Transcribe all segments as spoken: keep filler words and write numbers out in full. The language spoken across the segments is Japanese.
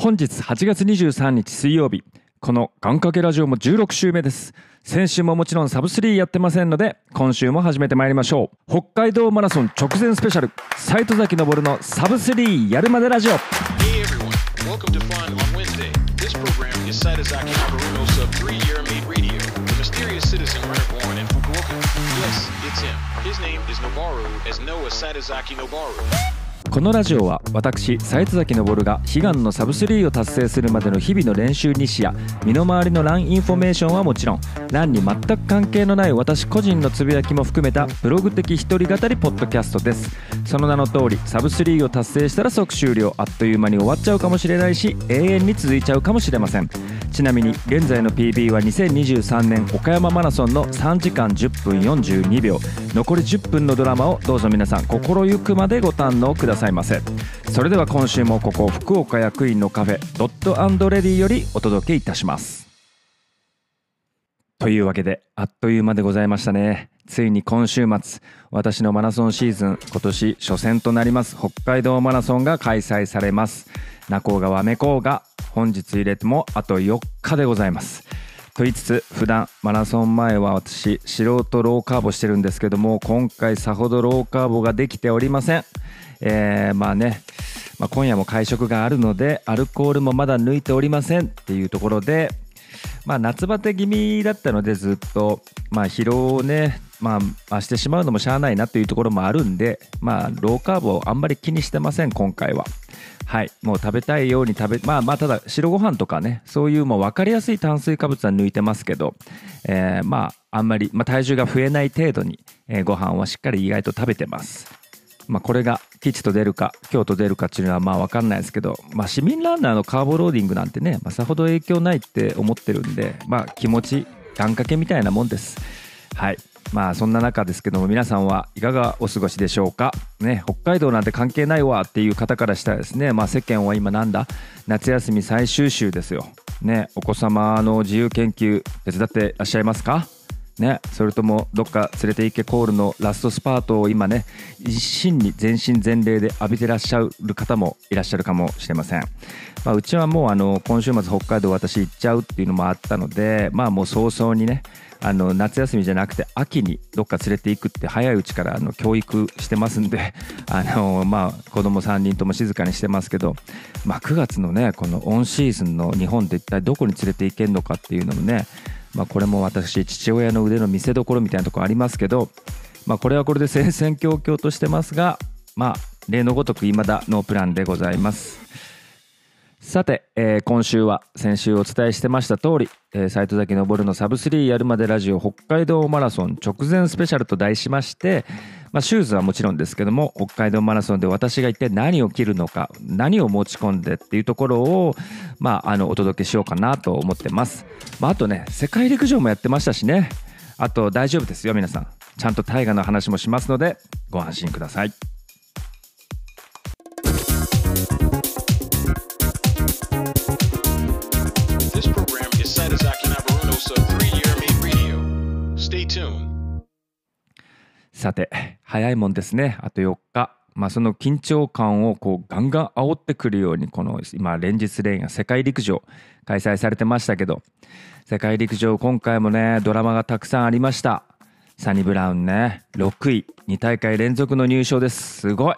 本日はちがつにじゅうさんにち水曜日、この願掛けラジオもじゅうろくしゅうめです。先週ももちろんサブスリーやってませんので、今週も始めてまいりましょう。北海道マラソン直前スペシャル、斉戸崎登のサブスリーやるまでラジオ。 Hey everyone, welcome to Fun on Wednesday. This program is Saitozaki Noboruno's three year made radio. The mysterious citizen born in Fukuoka. Yes, it's him. His name is Noboru, as Noah Saitozaki Noboru。このラジオは私斉戸崎登が悲願のサブスリーを達成するまでの日々の練習日誌や身の回りのランインフォメーションはもちろん、ランに全く関係のない私個人のつぶやきも含めたブログ的一人語りポッドキャストです。その名の通り、サブスリーを達成したら即終了、あっという間に終わっちゃうかもしれないし、永遠に続いちゃうかもしれません。ちなみに現在の ピービー はにせんにじゅうさんねん岡山マラソンのさんじかんじゅっぷんよんじゅうにびょう、残りじゅっぷんのドラマをどうぞ皆さん心ゆくまでご堪能ください。それでは今週もここ福岡役員のカフェドット&レディよりお届けいたします。というわけで、あっという間でございましたね。ついに今週末、私のマラソンシーズン、今年初戦となります北海道マラソンが開催されます。名古屋わめこうが本日入れてもあとよっかでございます。と言いつつ、普段マラソン前は私素人ローカーボしてるんですけども、今回さほどローカーボができておりません。えー、まあね、まあ、今夜も会食があるのでアルコールもまだ抜いておりませんっていうところで、まあ、夏バテ気味だったのでずっと、まあ、疲労をね、まあ、してしまうのもしゃあないなというところもあるんで、まあ、ローカーブをあんまり気にしてません今回は。はい、もう食べたいように食べ、まあまあただ白ご飯とかね、そういうもう分かりやすい炭水化物は抜いてますけど、えー、まああんまり、まあ、体重が増えない程度に、えー、ご飯はしっかり意外と食べてます。まあ、これが吉と出るか凶と出るかっていうのはまあ分かんないですけど、まあ、市民ランナーのカーボローディングなんてね、まあ、さほど影響ないって思ってるんで、まあ、気持ち願掛けみたいなもんです。はい、まあそんな中ですけども、皆さんはいかがお過ごしでしょうかね。北海道なんて関係ないわっていう方からしたらですね、まあ世間は今なんだ、夏休み最終週ですよね。お子様の自由研究手伝ってらっしゃいますかね、それともどっか連れて行けコールのラストスパートを今ね、一身に全身全霊で浴びてらっしゃる方もいらっしゃるかもしれません。まあ、うちはもうあの今週末北海道私行っちゃうっていうのもあったので、まあもう早々にね、あの夏休みじゃなくて秋にどっか連れて行くって早いうちからあの教育してますんで、あのまあ子供さんにんとも静かにしてますけど、まあくがつのねこのオンシーズンの日本って一体どこに連れて行けるのかっていうのもね、まあ、これも私父親の腕の見せ所みたいなところありますけど、まあ、これはこれで戦々恐々としてますが、まあ例のごとく未だノープランでございます。さて、えー、今週は先週お伝えしてました通り、えー、斉戸崎登のサブスリーやるまでラジオ北海道マラソン直前スペシャルと題しまして、まあ、シューズはもちろんですけども、北海道マラソンで私が一体何を着るのか、何を持ち込んでっていうところを、まあ、あのお届けしようかなと思ってます。まあ、あとね世界陸上もやってましたしね。あと大丈夫ですよ皆さん、ちゃんと大河の話もしますのでご安心ください。さて早いもんですね、あとよっか。まあ、その緊張感をこうガンガン煽ってくるように、この今連日連夜世界陸上開催されてましたけど、世界陸上今回もねドラマがたくさんありました。サニブラウンねろくい、にたいかいれんぞくの入賞です。すごい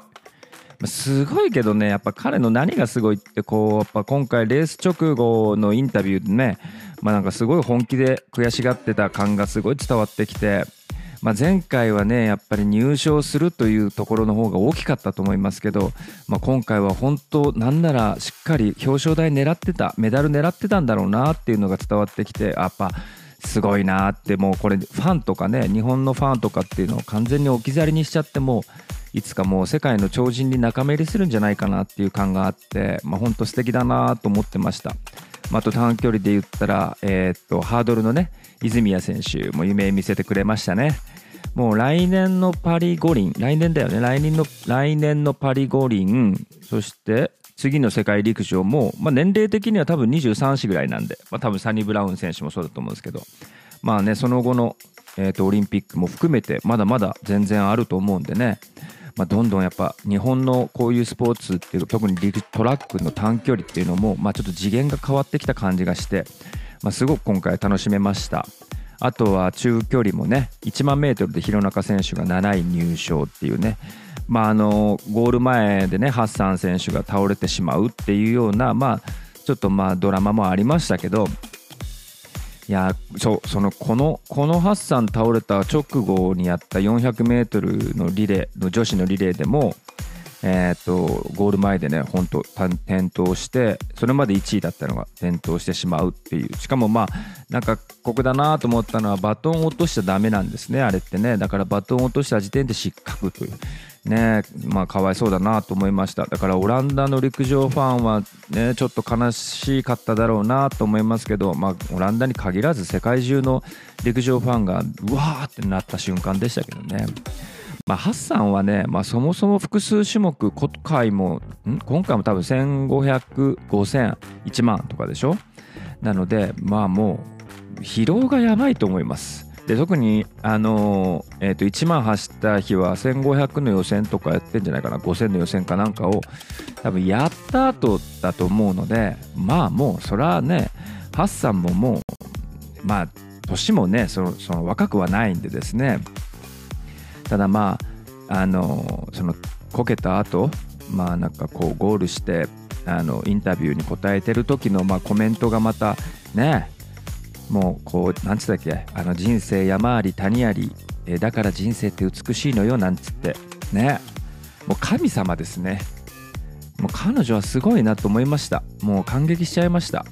すごいけどね、やっぱ彼の何がすごいってこう、やっぱ今回レース直後のインタビューでね、まあ、なんかすごい本気で悔しがってた感がすごい伝わってきて、まあ、前回はねやっぱり入賞するというところの方が大きかったと思いますけど、まあ、今回は本当なんならしっかり表彰台狙ってた、メダル狙ってたんだろうなっていうのが伝わってきて、やっぱすごいなって、もうこれファンとかね、日本のファンとかっていうのを完全に置き去りにしちゃって、もういつかもう世界の超人に仲間入りするんじゃないかなっていう感があって、まあ、本当素敵だなと思ってました。あと短距離で言ったら、えー、っとハードルのね泉谷選手も夢見せてくれましたね。もう来年のパリ五輪、来年だよね、来年の来年のパリ五輪、そして次の世界陸上も、まあ、年齢的には多分にじゅうさんさいぐらいなんで、まあ、多分サニブラウン選手もそうだと思うんですけど、まあねその後の、えー、っとオリンピックも含めてまだまだ全然あると思うんでね、まあ、どんどんやっぱ日本のこういうスポーツっていう特にトラックの短距離っていうのも、まあ、ちょっと次元が変わってきた感じがして、まあ、すごく今回楽しめました。あとは中距離もね、いちまんメートルで廣中選手がなない入賞っていうね、まあ、あのゴール前でねハッサン選手が倒れてしまうっていうような、まあ、ちょっとまあドラマもありましたけど、いやそうそのこのこのハッサン倒れた直後にやった よんひゃくメートル のリレーの女子のリレーでも、えー、とゴール前でね本当転倒して、それまでいちいだったのが転倒してしまうっていう。しかもまあなんかここだなと思ったのは、バトンを落としちゃダメなんですね、あれってね。だからバトンを落とした時点で失格というね、まあかわいそうだなと思いました。だからオランダの陸上ファンはねちょっと悲しかっただろうなと思いますけど、まあオランダに限らず世界中の陸上ファンがうわーってなった瞬間でしたけどね。まあ、ハッサンはね、まあ、そもそも複数種目、今回もん今回も多分せんごひゃく、ごせん、いちまんとかでしょ。なのでまあもう疲労がやばいと思います。で特に、あのーえー、といちまん走った日はせんごひゃくの予選とかやってんじゃないかな、ごせんの予選かなんかを多分やった後だと思うので、まあもうそれはねハッサンももうまあ年もねそのその若くはないんでですね。ただまああのそのこけた後、まあなんかこうゴールしてあのインタビューに答えてる時のまあコメントがまたね、もうこうなんつったっけ、あの人生山あり谷あり、えだから人生って美しいのよなんつってね、もう神様ですね。もう彼女はすごいなと思いました。もう感激しちゃいました。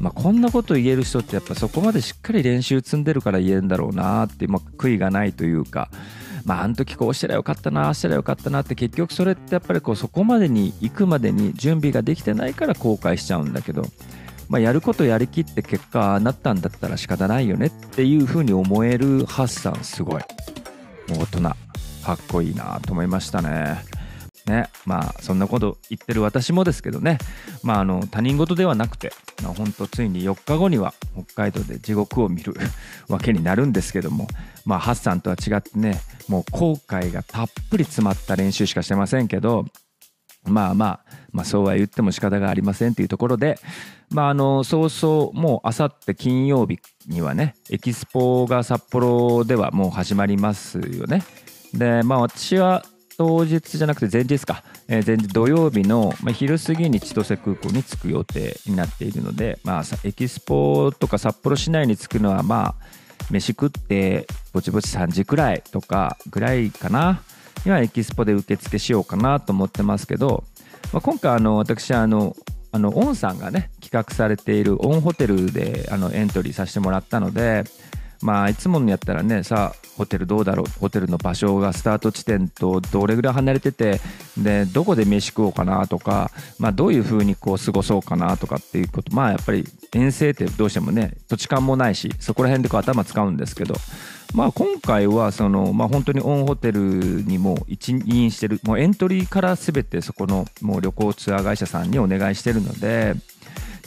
まあ、こんなこと言える人ってやっぱそこまでしっかり練習積んでるから言えるんだろうなって、まあ、悔いがないというか、まあ、あの時こうしたらよかったなあしたらよかったなって、結局それってやっぱりこうそこまでに行くまでに準備ができてないから後悔しちゃうんだけど、まあ、やることやりきって結果なったんだったら仕方ないよねっていうふうに思えるハッサン、すごいもう大人かっこいいなと思いましたね。ね、まあそんなこと言ってる私もですけどね、まあ、あの他人事ではなくて、まあ、ほんとついによっかごには北海道で地獄を見るわけになるんですけども、まあ、ハッサンとは違ってね、もう後悔がたっぷり詰まった練習しかしてませんけど、まあまあ、まあ、そうは言っても仕方がありませんというところで、まあ、あのそうそうもうあさって金曜日にはねエキスポが札幌ではもう始まりますよね。で、まあ、私は当日じゃなくて前日か、えー、前日土曜日の、まあ、昼過ぎに千歳空港に着く予定になっているので、まあ、エキスポとか札幌市内に着くのはまあ飯食ってぼちぼちさんじくらいとかぐらいかなにはエキスポで受付しようかなと思ってますけど、まあ、今回あの私あのあのオンさんがね企画されているオンホテルであのエントリーさせてもらったので、まあ、いつものやったらねさあホテルどうだろう、ホテルの場所がスタート地点とどれぐらい離れてて、でどこで飯食おうかなとか、まあ、どういうふうにこう過ごそうかなとかっていうこと、まあやっぱり遠征ってどうしてもね土地勘もないしそこら辺でこう頭使うんですけど、まあ、今回はその、まあ、本当にオンホテルにもう一任してる、もうエントリーから全てそこのもう旅行ツアー会社さんにお願いしてるので。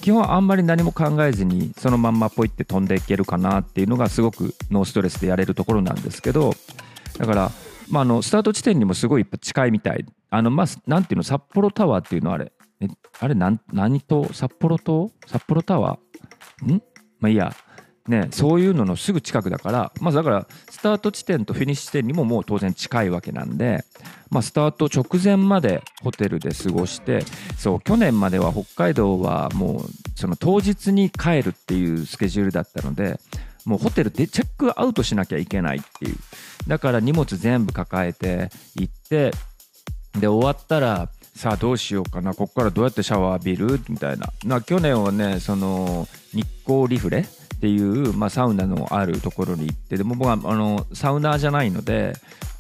基本あんまり何も考えずにそのまんまポイって飛んでいけるかなっていうのがすごくノーストレスでやれるところなんですけど、だから、まあ、あのスタート地点にもすごい近いみたい、あのまあなんていうの札幌タワーっていうのあれあれ何島札幌島札幌タワーんまあいいやね、そういうののすぐ近くだから、まあ、だからスタート地点とフィニッシュ地点にももう当然近いわけなんで、まあ、スタート直前までホテルで過ごして、そう去年までは北海道はもうその当日に帰るっていうスケジュールだったので、もうホテルでチェックアウトしなきゃいけないっていう、だから荷物全部抱えて行って、で終わったらさあどうしようかな、ここからどうやってシャワー浴びるみたいな、まあ、去年はねその日光リフレっていう、まあ、サウナのあるところに行って、でも僕はあのサウナーじゃないので、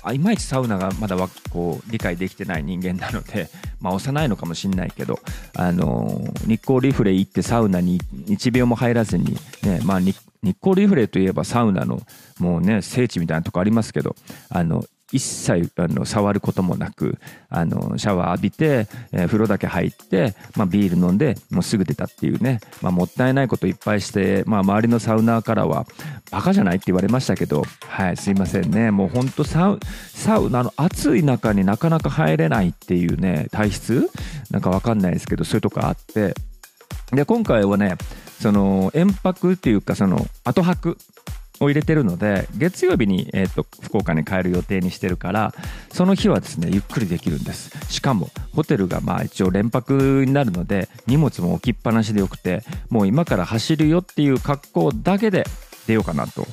あいまいちサウナがまだこう理解できてない人間なので、まあ、幼いのかもしれないけど、あの日光リフレ行ってサウナにいちびょうも入らずに、ねまあ、日光リフレといえばサウナのもう、ね、聖地みたいなとこありますけど、あの一切あの触ることもなく、あのシャワー浴びて、えー、風呂だけ入って、まあ、ビール飲んでもうすぐ出たっていうね、まあ、もったいないこといっぱいして、まあ、周りのサウナーからはバカじゃないって言われましたけど、はい、すいませんね。もうほんとサウ、サウナの暑い中になかなか入れないっていうね、体質なんかわかんないですけど、そういうとこあって、で今回はね、その延泊っていうかその後泊を入れてるので、月曜日に、えー、と福岡に帰る予定にしてるから、その日はですねゆっくりできるんです。しかもホテルがまあ一応連泊になるので、荷物も置きっぱなしでよくて、もう今から走るよっていう格好だけで出ようかなと。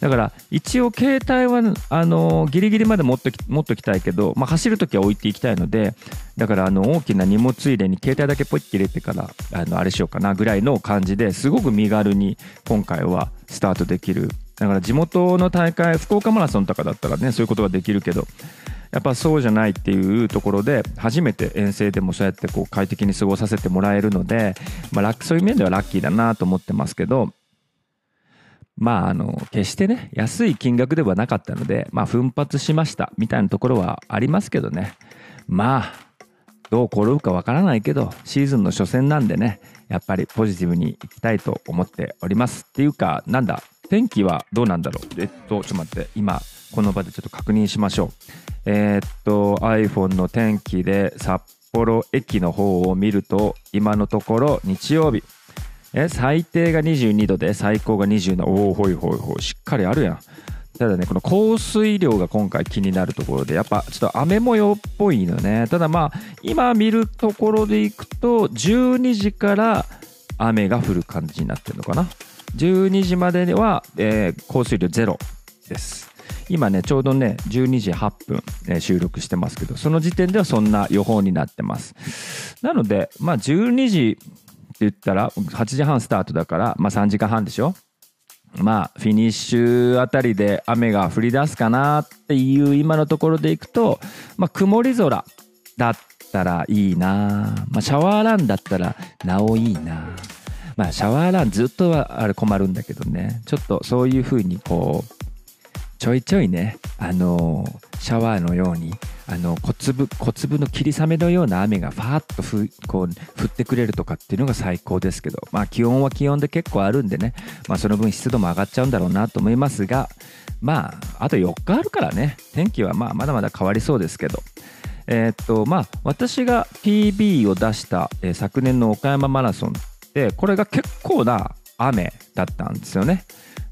だから一応携帯はあのギリギリまで持っとき、持っときたいけど、まあ、走るときは置いていきたいので、だからあの大きな荷物入れに携帯だけポイって入れてから あのあれしようかなぐらいの感じで、すごく身軽に今回はスタートできる。だから地元の大会、福岡マラソンとかだったらね、そういうことができるけど、やっぱそうじゃないっていうところで、初めて遠征でもそうやってこう快適に過ごさせてもらえるので、まあ、ラッそういう面ではラッキーだなと思ってますけど、まああの決してね安い金額ではなかったので、まあ奮発しましたみたいなところはありますけどね。まあどう転ぶかわからないけど、シーズンの初戦なんでね、やっぱりポジティブにいきたいと思っております。っていうか、なんだ、天気はどうなんだろう。えっとちょっと待って、今この場でちょっと確認しましょう。えー、っと iPhone の天気で札幌駅の方を見ると、今のところ日曜日え最低がにじゅうにどで最高がにじゅうなな。おお、ほいほいほい、しっかりあるやん。ただね、この降水量が今回気になるところで、やっぱちょっと雨模様っぽいのね。ただまあ今見るところでいくと、じゅうにじから雨が降る感じになってるのかな。じゅうにじまでは、えー、降水量ゼロです。今ねちょうどねじゅうにじはっぷん、ね、収録してますけど、その時点ではそんな予報になってます。なのでまあじゅうにじって言ったらはちじはんスタートだから、まあ、さんじかんはんでしょ。まあフィニッシュあたりで雨が降り出すかなっていう今のところでいくと、まあ、曇り空だったらいいな、まあ、シャワーランだったらなおいいな。まあシャワーランずっとはあれ困るんだけどね、ちょっとそういう風にこうちょいちょいね、あのー、シャワーのようにあの小粒小粒の霧雨のような雨がファーッとふこう降ってくれるとかっていうのが最高ですけど、まあ気温は気温で結構あるんでね、まあその分湿度も上がっちゃうんだろうなと思いますが、まああとよっかあるからね、天気はまあまだまだ変わりそうですけど、えー、っとまあ私が ピービー を出した、えー、昨年の岡山マラソンって、これが結構な雨だったんですよね。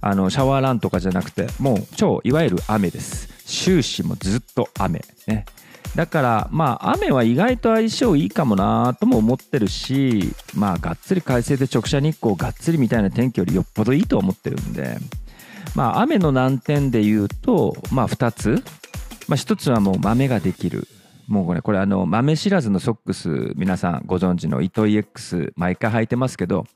あのシャワーランとかじゃなくて、もう超いわゆる雨です。終始もずっと雨ね。だからまあ雨は意外と相性いいかもなとも思ってるし、まあがっつり快晴で直射日光がっつりみたいな天気よりよっぽどいいと思ってるんで、まあ雨の難点で言うと、まあふたつ、まあ、ひとつはもう豆ができる。もうこれ、これあの豆知らずのソックス、皆さんご存知の イトユーエックス 毎回履いてますけど、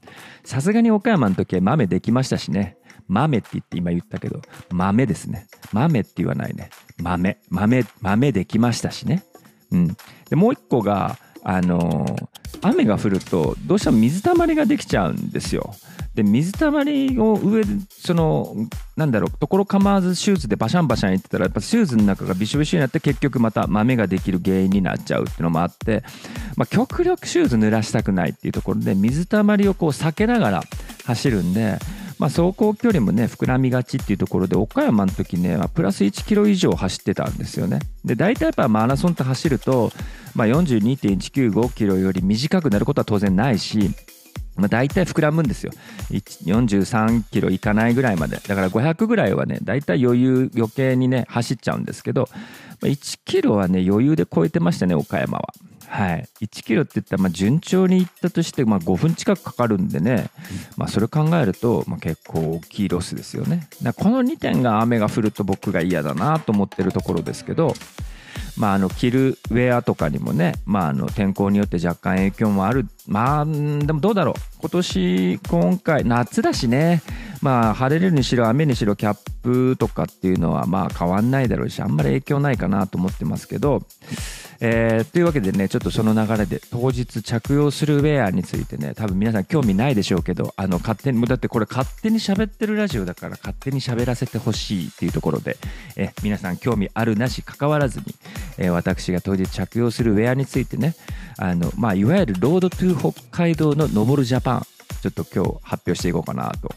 さすがに岡山の時は豆できましたしね。豆って言って今言ったけど、豆ですね。豆って言わないね。豆豆豆できましたしね。うん。でもう一個があのー、雨が降るとどうしても水たまりができちゃうんですよ。で水たまりを上そのなんだろうところ構わずシューズでバシャンバシャンいってたら、やっぱシューズの中がビシュビシュになって、結局また豆ができる原因になっちゃうっていうのもあって、まあ、極力シューズ濡らしたくないっていうところで、水たまりをこう避けながら走るんで。まあ走行距離もね膨らみがちっていうところで、岡山の時ねプラスいちキロ以上走ってたんですよね。で大体やっぱマラソンって走ると、まあ、よんじゅうにてんいちきゅうごキロより短くなることは当然ないし、まあ、大体膨らむんですよ。よんじゅうさんキロいかないぐらいまでだから、ごひゃくぐらいはね大体余裕余計にね走っちゃうんですけど、まあ、いちキロはね余裕で超えてましたね、岡山は。はい、いちキロっていったらまあ順調にいったとして、まあ、ごふん近くかかるんでね、まあ、それ考えるとまあ結構大きいロスですよね。だからこのにてんが雨が降ると僕が嫌だなと思ってるところですけど、まあ、あの着るウェアとかにもね、まあ、あの天候によって若干影響もある。まあでもどうだろう、今年今回夏だしね、まあ晴れるにしろ雨にしろキャップとかっていうのはまあ変わんないだろうし、あんまり影響ないかなと思ってますけど、えー、というわけでね、ちょっとその流れで当日着用するウェアについてね、多分皆さん興味ないでしょうけど、あの勝手に、だってこれ勝手に喋ってるラジオだから勝手に喋らせてほしいっていうところで、え皆さん興味あるなし関わらずに、え私が当日着用するウェアについてね、あのまあいわゆるロードトゥー北海道の登るジャパン、ちょっと今日発表していこうかなと、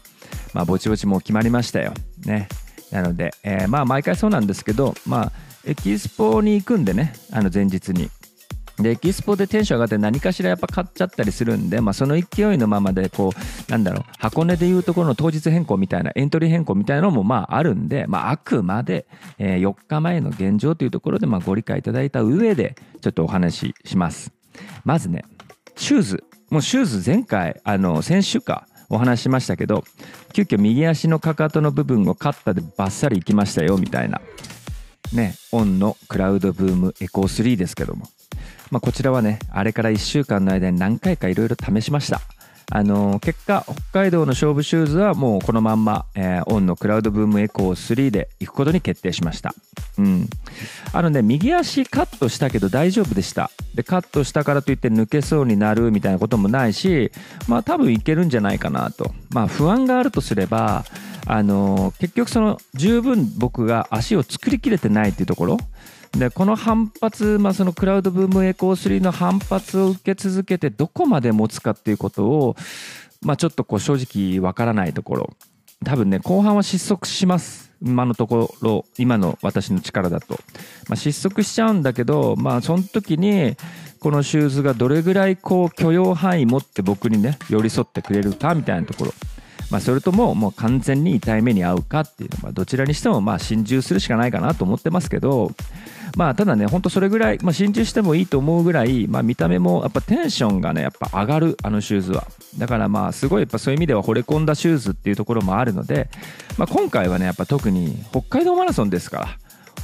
まあぼちぼちもう決まりましたよね。なので、えまあ毎回そうなんですけど、まあエキスポに行くんでね、あの前日にでエキスポでテンション上がって何かしらやっぱ買っちゃったりするんで、まあ、その勢いのままでこうなんだろう、箱根でいうところの当日変更みたいな、エントリー変更みたいなのもまああるんで、まあ、あくまでえよっかまえの現状というところでまあご理解いただいた上でちょっとお話しします。まずね、シューズ、もうシューズ前回あの先週かお話ししましたけど、急遽右足のかかとの部分をカッターでバッサリいきましたよみたいなね、オンのクラウドブームエコースリーですけども、まあ、こちらはねあれからいっしゅうかんの間に何回かいろいろ試しました。あのー、結果北海道の勝負シューズはもうこのまんま、えー、オンのクラウドブームエコースリーで行くことに決定しました。うん、あのね右足カットしたけど大丈夫でした。でカットしたからといって抜けそうになるみたいなこともないし、まあ多分いけるんじゃないかなと、まあ、不安があるとすれば、あのー、結局その十分僕が足を作りきれてないっていうところで、この反発、まあ、そのクラウドブームエコースリーの反発を受け続けてどこまで持つかっていうことを、まあ、ちょっとこう正直わからないところ、多分ね後半は失速します。今のところ今の私の力だと、まあ、失速しちゃうんだけど、まあ、その時にこのシューズがどれぐらいこう許容範囲持って僕にね寄り添ってくれるかみたいなところ、まあ、それとももう完全に痛い目に遭うかっていうのは、どちらにしてもまあ心中するしかないかなと思ってますけど、まあただねほんとそれぐらい、まあ、心中してもいいと思うぐらい、まあ、見た目もやっぱテンションがねやっぱ上がる、あのシューズは。だからまあすごいやっぱそういう意味では惚れ込んだシューズっていうところもあるので、まあ、今回はねやっぱ特に北海道マラソンですから、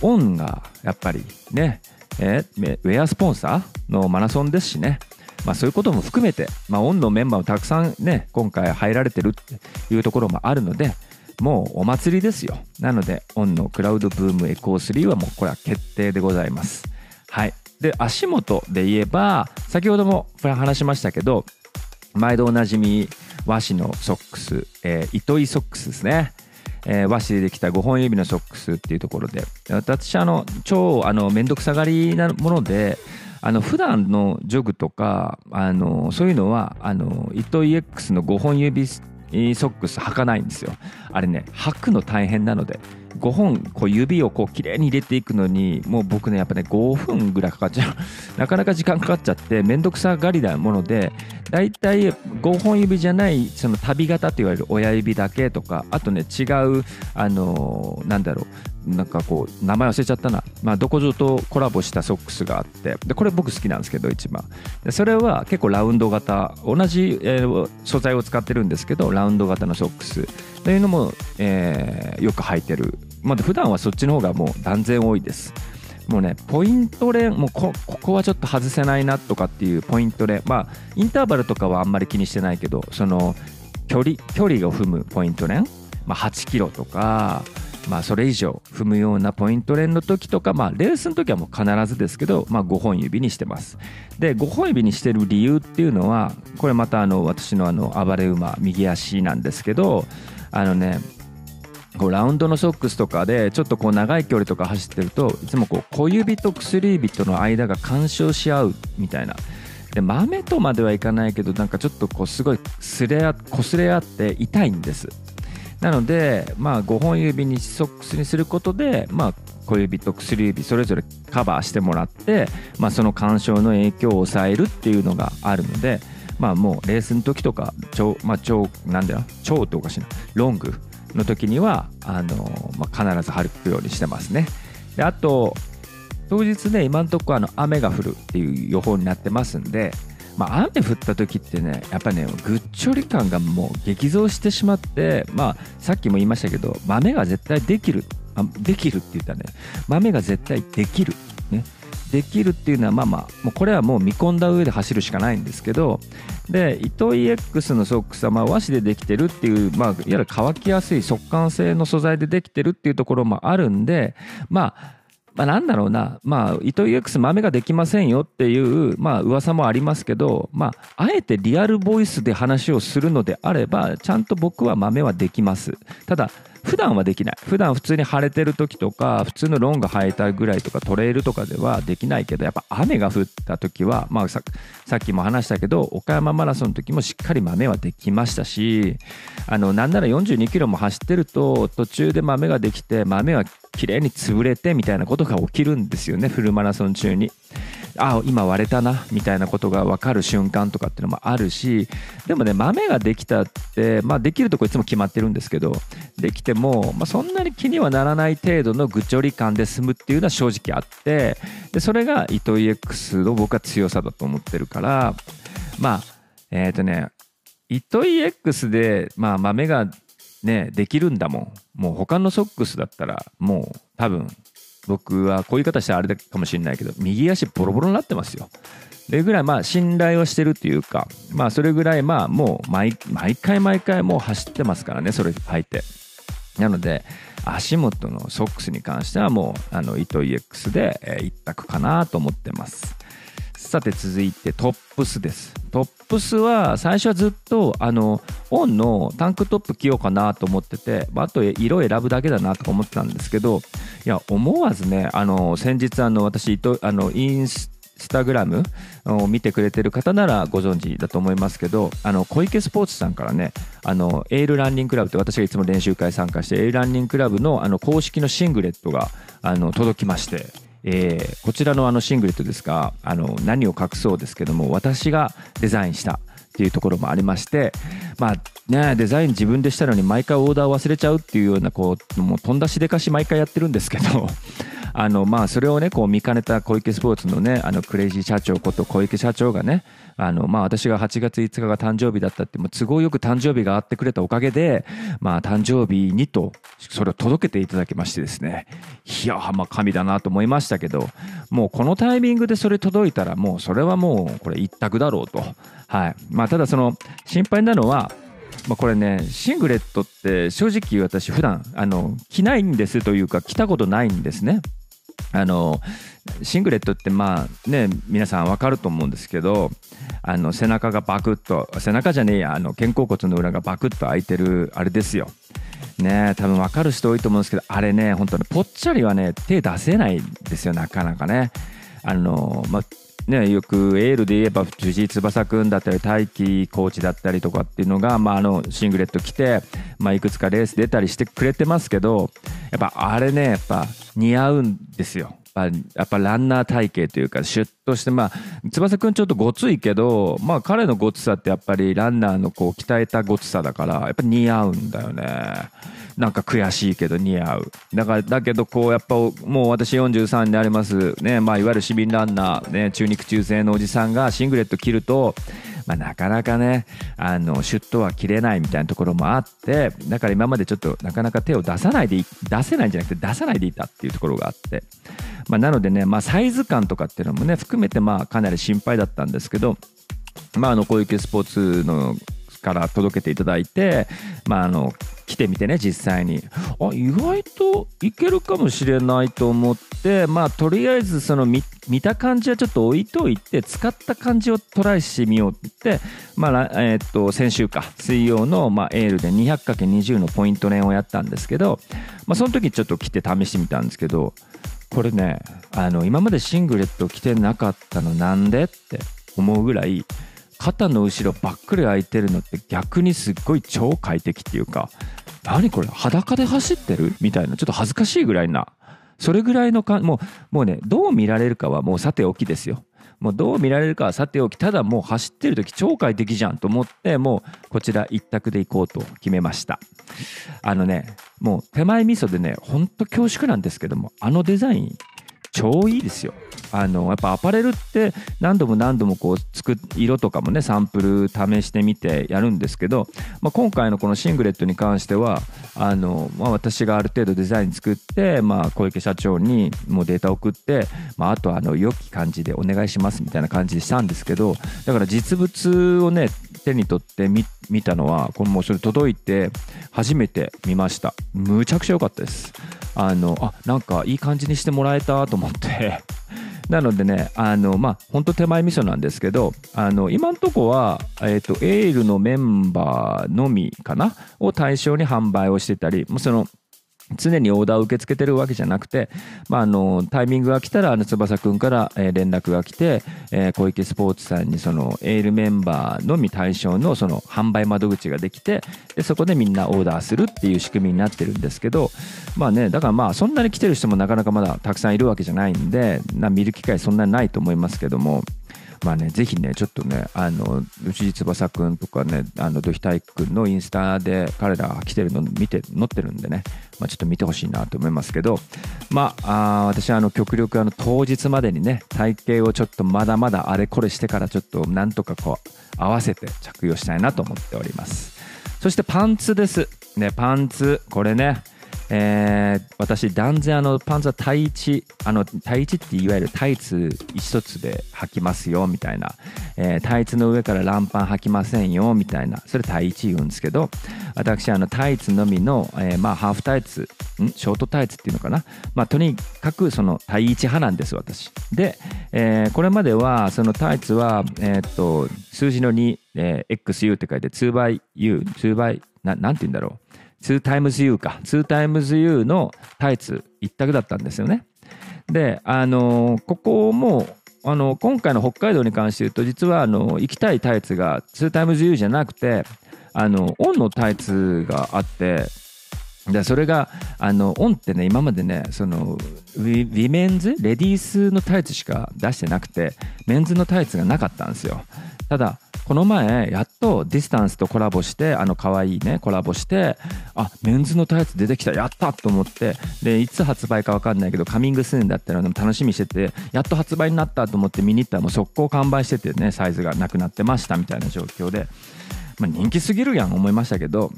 オンがやっぱりねえウェアスポンサーのマラソンですしね、まあそういうことも含めて、まあ、オンのメンバーもたくさんね今回入られてるっていうところもあるので、もうお祭りですよ。なのでオンのクラウドブームエコースリーはもうこれは決定でございます。はい。で足元で言えば先ほども話しましたけど、毎度おなじみ和紙のソックス、えー、糸井ソックスですね、えー、和紙でできたごほん指のソックスっていうところで、私あの超あの面倒くさがりなもので、あの普段のジョグとかあのそういうのはあのItoUXのごほん指ソックス履かないんですよ。あれね履くの大変なので、ごほんこう指をこう綺麗に入れていくのにもう僕ねやっぱねごふんぐらいかかっちゃうなかなか時間かかっちゃって面倒くさがりなもので、だいたいごほん指じゃないその旅型と言われる親指だけとか、あとね違うあのー、なんだろう、なんかこう名前忘れちゃったな、まあどこぞとコラボしたソックスがあって、でこれ僕好きなんですけど一番、でそれは結構ラウンド型、同じ、えー、素材を使ってるんですけどラウンド型のソックスというのも、えー、よく履いてる。まあ、普段はそっちの方がもう断然多いです。もうねポイントレーン、もう こ, ここはちょっと外せないなとかっていうポイントレーン、まあインターバルとかはあんまり気にしてないけど、その距離距離を踏むポイントレーン、まあ、はちキロとか、まあ、それ以上踏むようなポイントレーンの時とか、まあ、レースの時はもう必ずですけど、まあ、ごほん指にしてます。でごほん指にしてる理由っていうのは、これまたあの私のあの暴れ馬右足なんですけど、あのねこうラウンドのソックスとかでちょっとこう長い距離とか走ってると、いつもこう小指と薬指との間が干渉し合うみたいな、で豆とまではいかないけど、なんかちょっとこうすごい擦れ合擦れ合って痛いんです。なのでまあごほん指にソックスにすることで、まあ小指と薬指それぞれカバーしてもらって、まあ、その干渉の影響を抑えるっていうのがあるので、まあもうレースの時とか超、まあ、超なんだよ超っておかしいな、ロングの時にはあの、まあ、必ず歩くようにしてますね。であと当日ね今のところあの雨が降るっていう予報になってますんで、まあ、雨降った時ってねやっぱりねぐっちょり感がもう激増してしまって、まあ、さっきも言いましたけど豆が絶対できる、あできるって言ったね豆が絶対できる、ね、できるっていうのはまあまあもうこれはもう見込んだ上で走るしかないんですけど、で ItoUX のソックスはまあ和紙でできてるっていう、まあ、いわゆる乾きやすい速乾性の素材でできてるっていうところもあるんで、まあまあ、なんだろうな、まあ、ItoUX 豆ができませんよっていう、まあ、噂もありますけど、まあ、あえてリアルボイスで話をするのであれば、ちゃんと僕は豆はできます。ただ、普段はできない。普段普通に晴れてる時とか、普通のロング履いたぐらいとか、トレイルとかではできないけど、やっぱ雨が降った時は、まあ、さ、さっきも話したけど、岡山マラソンの時もしっかり豆はできましたし、あの、なんならよんじゅうにキロも走ってると、途中で豆ができて、豆は綺麗に潰れてみたいなことが起きるんですよね。フルマラソン中に、ああ今割れたなみたいなことが分かる瞬間とかっていうのもあるし、でもね豆ができたって、まあ、できるとこいつも決まってるんですけど、できても、まあ、そんなに気にはならない程度のぐちょり感で済むっていうのは正直あって、でそれが ItoUX の僕は強さだと思ってるから、まあえっ、ー、とね ItoUX で、まあ、豆がね、できるんだもん。もう他のソックスだったらもう多分僕はこういう言い方したらあれだかもしれないけど、右足ボロボロになってますよ。でぐらいまあ信頼をしてるというか、まあそれぐらいまあもう 毎, 毎回毎回もう走ってますからね、それ履いて。なので足元のソックスに関してはもうあの ItoUX で一択かなと思ってます。さて続いてトップスです。トップスは最初はずっとあのオンのタンクトップ着ようかなと思ってて、あと色選ぶだけだなとか思ってたんですけど、いや思わずね、あの先日あの私あのインスタグラムを見てくれてる方ならご存知だと思いますけど、あの小池スポーツさんからね、あのエールランニングクラブって私がいつも練習会参加してエールランニングクラブ の, あの公式のシングレットがあの届きまして、えー、こちらのあのシングレットですが、あの何を隠そうですけども、私がデザインしたっていうところもありまして、まあねデザイン自分でしたのに毎回オーダーを忘れちゃうっていうような、こうもう飛んだしでかし毎回やってるんですけどあのまあそれをねこう見かねた小池スポーツのねあのクレイジー社長こと小池社長がね、あのまあ私がはちがついつかが誕生日だったって、もう都合よく誕生日があってくれたおかげで、まあ誕生日にとそれを届けていただきましてですね、いやまあ神だなと思いましたけど、もうこのタイミングでそれ届いたらもうそれはもうこれ一択だろうと。はい、まあただその心配なのは、まあこれねシングレットって正直私普段あの着ないんですというか、着たことないんですね。あのシングレットってまあね皆さん分かると思うんですけど、あの背中がバクッと、背中じゃねえや、あの肩甲骨の裏がバクッと開いてるあれですよね。多分分かる人多いと思うんですけど、あれね本当にぽっちゃりはね手出せないんですよ、なかなかね。あのまあね、よくエールで言えば藤井翼くんだったり大輝コーチだったりとかっていうのが、まあ、あのシングレット着て、まあ、いくつかレース出たりしてくれてますけど、やっぱあれねやっぱ似合うんですよ。やっぱランナー体型というかシュッとして、まあ翼くんちょっとごついけど、まあ彼のごつさってやっぱりランナーのこう鍛えたごつさだから、やっぱ似合うんだよね。なんか悔しいけど似合う。だからだけどこうやっぱもう私よんじゅうさんになりますね、まあいわゆる市民ランナーね、中肉中背のおじさんがシングレット着ると、まあなかなかねあのシュッとは着れないみたいなところもあって、だから今までちょっとなかなか手を出さないで出せないんじゃなくて出さないでいたっていうところがあって。まあなのでね、まあ、サイズ感とかっていうのもね含めてまあかなり心配だったんですけど、まあ、あの小池スポーツのから届けていただいて、まあ、あの来てみてね実際に、あ意外といけるかもしれないと思って、まあ、とりあえずその 見, 見た感じはちょっと置いといて、使った感じをトライしてみようって、まあえー、と先週か水曜の、まあ、エールで にひゃくかけるにじゅう のポイント練をやったんですけど、まあ、その時ちょっと来て試してみたんですけど、これねあの今までシングレット着てなかったのなんでって思うぐらい、肩の後ろばっくり空いてるのって逆にすっごい超快適っていうか、何これ裸で走ってるみたいな、ちょっと恥ずかしいぐらいな、それぐらいのか、もう、もうねどう見られるかはもうさておきですよ。もうどう見られるかはさておき、ただもう走ってる時超快適じゃんと思って、もうこちら一択で行こうと決めました。あのねもう手前味噌でね、ほんと恐縮なんですけども、あのデザイン超いいですよ。あのやっぱアパレルって何度も何度もこう作っ色とかもねサンプル試してみてやるんですけど、まあ、今回のこのシングレットに関してはあの、まあ、私がある程度デザイン作って、まあ、小池社長にもうデータ送って、まあ、あとはあの良き感じでお願いしますみたいな感じでしたんですけど、だから実物をね手に取ってみ見たのはこれもうそれ届いて初めて見ました。むちゃくちゃ良かったです。あのあなんかいい感じにしてもらえたと思ってなのでね、あのまあほんと手前味噌なんですけど、あの今んとこは、えーと、エールのメンバーのみかなを対象に販売をしてたり、もうその常にオーダーを受け付けてるわけじゃなくて、まあ、あのタイミングが来たらあの翼くんから連絡が来て、えー、小池スポーツさんにそのエールメンバーのみ対象のその販売窓口ができて、でそこでみんなオーダーするっていう仕組みになってるんですけど、まあね、だからまあそんなに来てる人もなかなかまだたくさんいるわけじゃないんでな見る機会そんなにないと思いますけども。まあね、ぜひねちょっとねあの内翼くんとかねあの土肥体育くんのインスタで彼ら来てるの見て載ってるんでね、まあ、ちょっと見てほしいなと思いますけど、まあ、あ私はあの極力あの当日までにね体型をちょっとまだまだあれこれしてからちょっとなんとかこう合わせて着用したいなと思っております。そしてパンツですね。パンツこれねえー、私断然あのパンツはタイチあのタイチっていわゆるタイツ一つで履きますよみたいな、えー、タイツの上から乱パン履きませんよみたいな、それタイチ言うんですけど、私あのタイツのみの、えー、まあハーフタイツんショートタイツっていうのかな、まあ、とにかくそのタイチ派なんです私で、えー、これまではそのタイツは、えー、っと数字のに、えー、エックスユー って書いて ツーバイユー ツーバイ な, なんて言うんだろうツータイムズユー か ツータイムズユー のタイツ一択だったんですよね。で、あのー、ここもあの今回の北海道に関して言うと実はあの行きたいタイツが ツータイムズユー じゃなくてあのオンのタイツがあって、でそれがあのオンってね今までねそのウィ、ウィメンズレディースのタイツしか出してなくてメンズのタイツがなかったんですよ。ただこの前やっとディスタンスとコラボしてあの可愛いねコラボしてあメンズのタイツ出てきたやったと思って、でいつ発売か分かんないけどカミングスーンだったので楽しみにしててやっと発売になったと思って見に行ったらもう速攻完売しててねサイズがなくなってましたみたいな状況で、まあ、人気すぎるやん思いましたけど、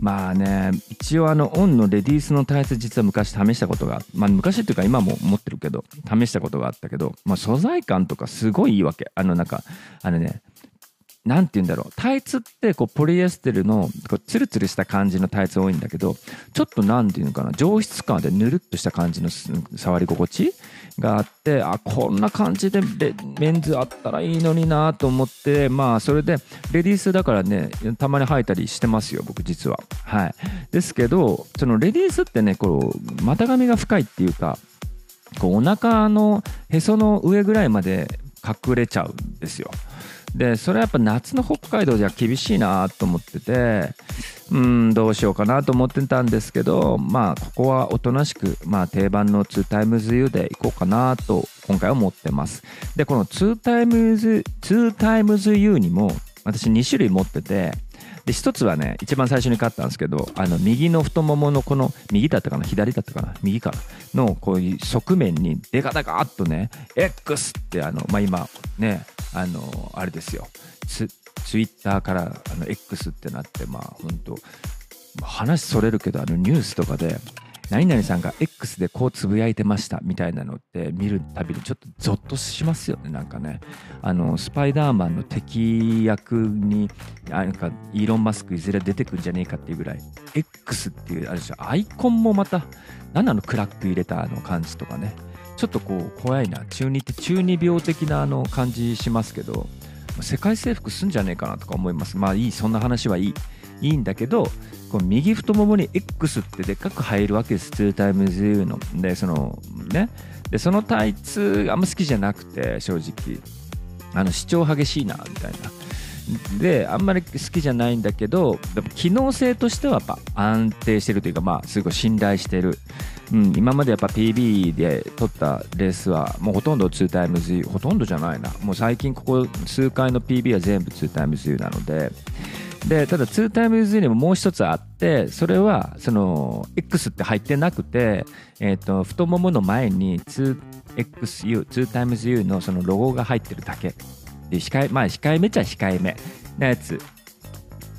まあね一応あのオンのレディースのタイツ実は昔試したことが、まあ、昔っていうか今も持ってるけど試したことがあったけど、まあ、素材感とかすごいいいわけ。あのなんかあのねなんて言うんだろう、タイツってこうポリエステルのこうツルツルした感じのタイツ多いんだけど、ちょっとなんていうのかな上質感でぬるっとした感じの触り心地があって、あこんな感じ で, でメンズあったらいいのになと思って、まあそれでレディースだからねたまに履いたりしてますよ僕実は。はいですけどそのレディースってねこう股上が深いっていうかこうお腹のへその上ぐらいまで隠れちゃうんですよ。でそれはやっぱ夏の北海道じゃ厳しいなと思ってて、うんどうしようかなと思ってたんですけど、まあここはおとなしく、まあ、定番の ツータイムズユー でいこうかなと今回は思ってます。でこの ツータイムズユー にも私にしゅるい持ってて、でひとつはね一番最初に買ったんですけど、あの右の太もものこの右だったかな左だったかな右かなのこういう側面にデカデカっとね エックス ってあの、まあ、今ねあのあれですよツイッターからあの エックス ってなって、まあ本当話それるけどあのニュースとかで何々さんが エックス でこうつぶやいてましたみたいなのって見るたびにちょっとゾッとしますよね。なんかねあのスパイダーマンの敵役になんかイーロン・マスクいずれ出てくるんじゃねえかっていうぐらい エックス っていうあれでしょ、アイコンもまた何なのクラック入れたあの感じとかね、ちょっとこう怖いな、中二って中二病的なあの感じしますけど世界征服すんじゃねえかなとか思います。まあいい、そんな話はいいいいんだけど、この右太ももに エックス ってでっかく入るわけです ツータイムズユー の。でそのねでそのタイツあんま好きじゃなくて、正直あの主張激しいなみたいなであんまり好きじゃないんだけど、機能性としてはやっぱ安定してるというか、まあすごい信頼してる、うん、今までやっぱ ピービー で取ったレースはもうほとんど ツータイムズユー ほとんどじゃないな、もう最近ここ数回の ピービー は全部 ツータイムズユー なので、でただ ツータイムズユー にももう一つあって、それはその エックス って入ってなくて、えー、と太ももの前に ツーツーエックスユー、ツータイムズユー のそのロゴが入ってるだけで、控え、まあ控えめっちゃ控えめなやつ、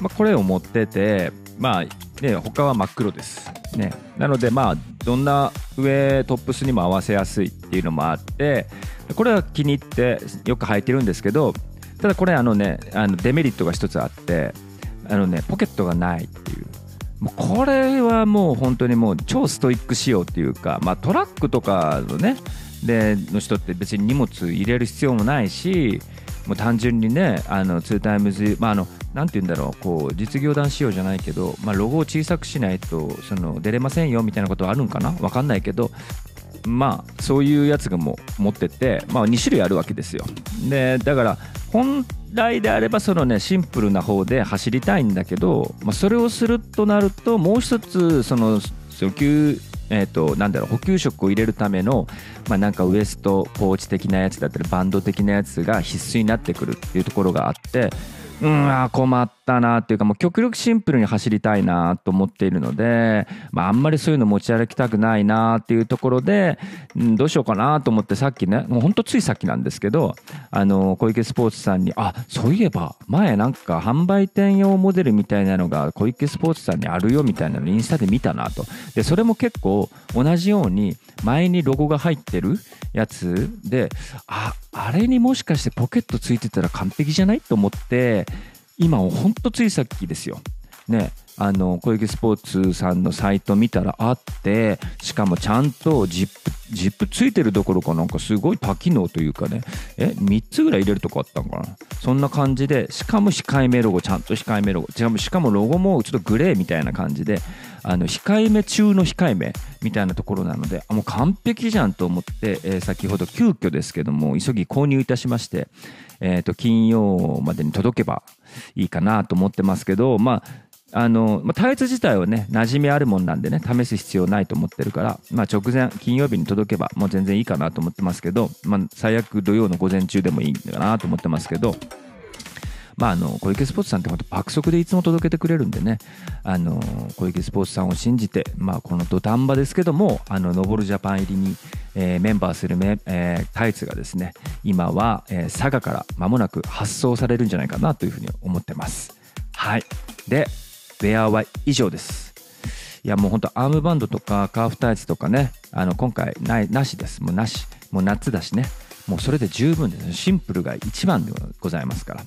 まあ、これを持ってて、まあね、他は真っ黒ですね。なのでまあどんな上トップスにも合わせやすいっていうのもあって、これは気に入ってよく履いてるんですけど、ただこれあのね、あのデメリットが一つあって、あのねポケットがないっていう、もうこれはもう本当にもう超ストイック仕様っていうか、まあトラックとかのねでの人って別に荷物入れる必要もないし、もう単純にね、あのツータイムズ、まああのなんて言うんだろう、こう実業団仕様じゃないけど、まあロゴを小さくしないとその出れませんよみたいなことはあるんかな、わかんないけど、まあそういうやつがもう持ってて、まあに種類あるわけですよ。でだから本来であればそのねシンプルな方で走りたいんだけど、まあ、それをするとなるともう一つその補給、えーと、なんだろう、補給色を入れるための、まあ、なんかウエストポーチ的なやつだったりバンド的なやつが必須になってくるっていうところがあって、うん、あ困ったなっていうか、もう極力シンプルに走りたいなと思っているので、まあ、あんまりそういうの持ち歩きたくないなっていうところで、うん、どうしようかなと思って、さっきね、もうほんとついさっきなんですけど、あの小池スポーツさんに、あそういえば前なんか販売店用モデルみたいなのが小池スポーツさんにあるよみたいなのインスタで見たなと。でそれも結構同じように前にロゴが入ってるやつで、ああれにもしかしてポケットついてたら完璧じゃないと思って、今ほんとついさっきですよね、あの小池スポーツさんのサイト見たらあって、しかもちゃんとジップジップついてるどころか、なんかすごい多機能というかね、えみっつぐらい入れるとこあったんかな、そんな感じで、しかも控えめロゴ、ちゃんと控えめロゴ、しかもしかもロゴもちょっとグレーみたいな感じで、あの控えめ中の控えめみたいなところなので、もう完璧じゃんと思って、えー、先ほど急遽ですけども急ぎ購入いたしまして、えー、と金曜までに届けばいいかなと思ってますけど、まああのタイツ自体はね馴染みあるもんなんでね、試す必要ないと思ってるから、まあ、直前金曜日に届けばもう全然いいかなと思ってますけど、まあ、最悪土曜の午前中でもいいかなと思ってますけど、まあ、あの小池スポーツさんって本当爆速でいつも届けてくれるんでね、あの小池スポーツさんを信じて、まあ、この土壇場ですけども、あの登るジャパン入りに、えー、メンバーするめ、えー、タイツがですね、今は、えー、佐賀から間もなく発送されるんじゃないかなというふうに思ってます。はい、でウェアは以上です。いやもうほんとアームバンドとかカーフタイツとかね、あの今回ないなしです。もうなし、もう夏だしね、もうそれで十分です。シンプルが一番でございますから。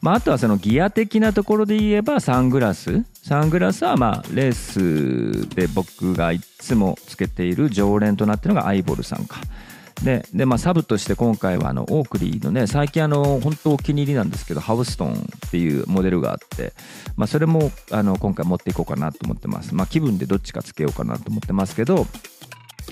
まああとはそのギア的なところで言えばサングラス、サングラスはまあレースで僕がいつもつけている常連となっているのがアイボルさんかで、でまあ、サブとして今回はあのオークリーのね、最近あの本当お気に入りなんですけどハウストンっていうモデルがあって、まあ、それもあの今回持っていこうかなと思ってます。まあ、気分でどっちかつけようかなと思ってますけど、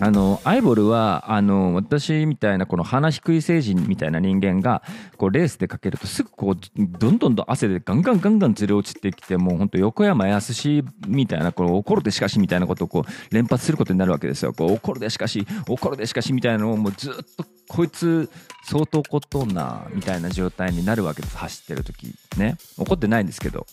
あのアイボルはあの私みたいなこの鼻低い成人みたいな人間がこうレースでかけるとすぐこうどんどんどん汗でガンガンガンガンずれ落ちてきて、もうほんと横山やすしみたいなこの怒るでしかしみたいなことをこう連発することになるわけですよ。こう怒るでしかし怒るでしかしみたいなのをもうずっとこいつ相当怒っとんなみたいな状態になるわけです、走ってる時ね。怒ってないんですけど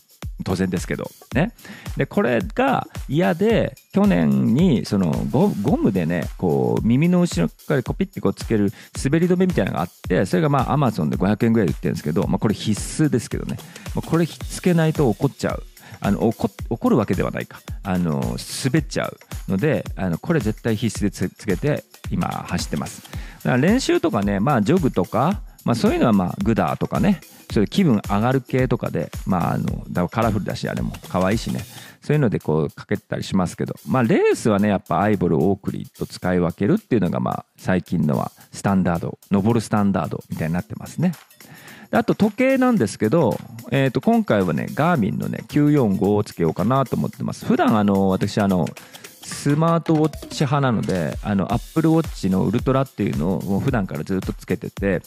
当然ですけどね。でこれが嫌で、去年にその ゴ, ゴムでねこう耳の後ろからコピッてこうつける滑り止めみたいなのがあって、それがまあアマゾンでごひゃくえんぐらいで売ってるんですけど、まあ、これ必須ですけどね、まあ、これつけないと怒っちゃう、あの 怒, 怒るわけではないか、あの滑っちゃうので、あのこれ絶対必須で つ, つけて今走ってます。だから練習とかね、まあ、ジョグとか、まあ、そういうのはまあグダーとかね、それ気分上がる系とかで、まあ、あのだカラフルだしあれも可愛いしね、そういうのでこうかけたりしますけど、まあ、レースはねやっぱアイボルオークリーと使い分けるっていうのが、まあ最近のはスタンダード、登るスタンダードみたいになってますね。あと時計なんですけど、えー、と今回はねガーミンのねきゅうよんごをつけようかなと思ってます。普段あの私あのスマートウォッチ派なので、あのアップルウォッチのウルトラっていうのをもう普段からずっとつけてて、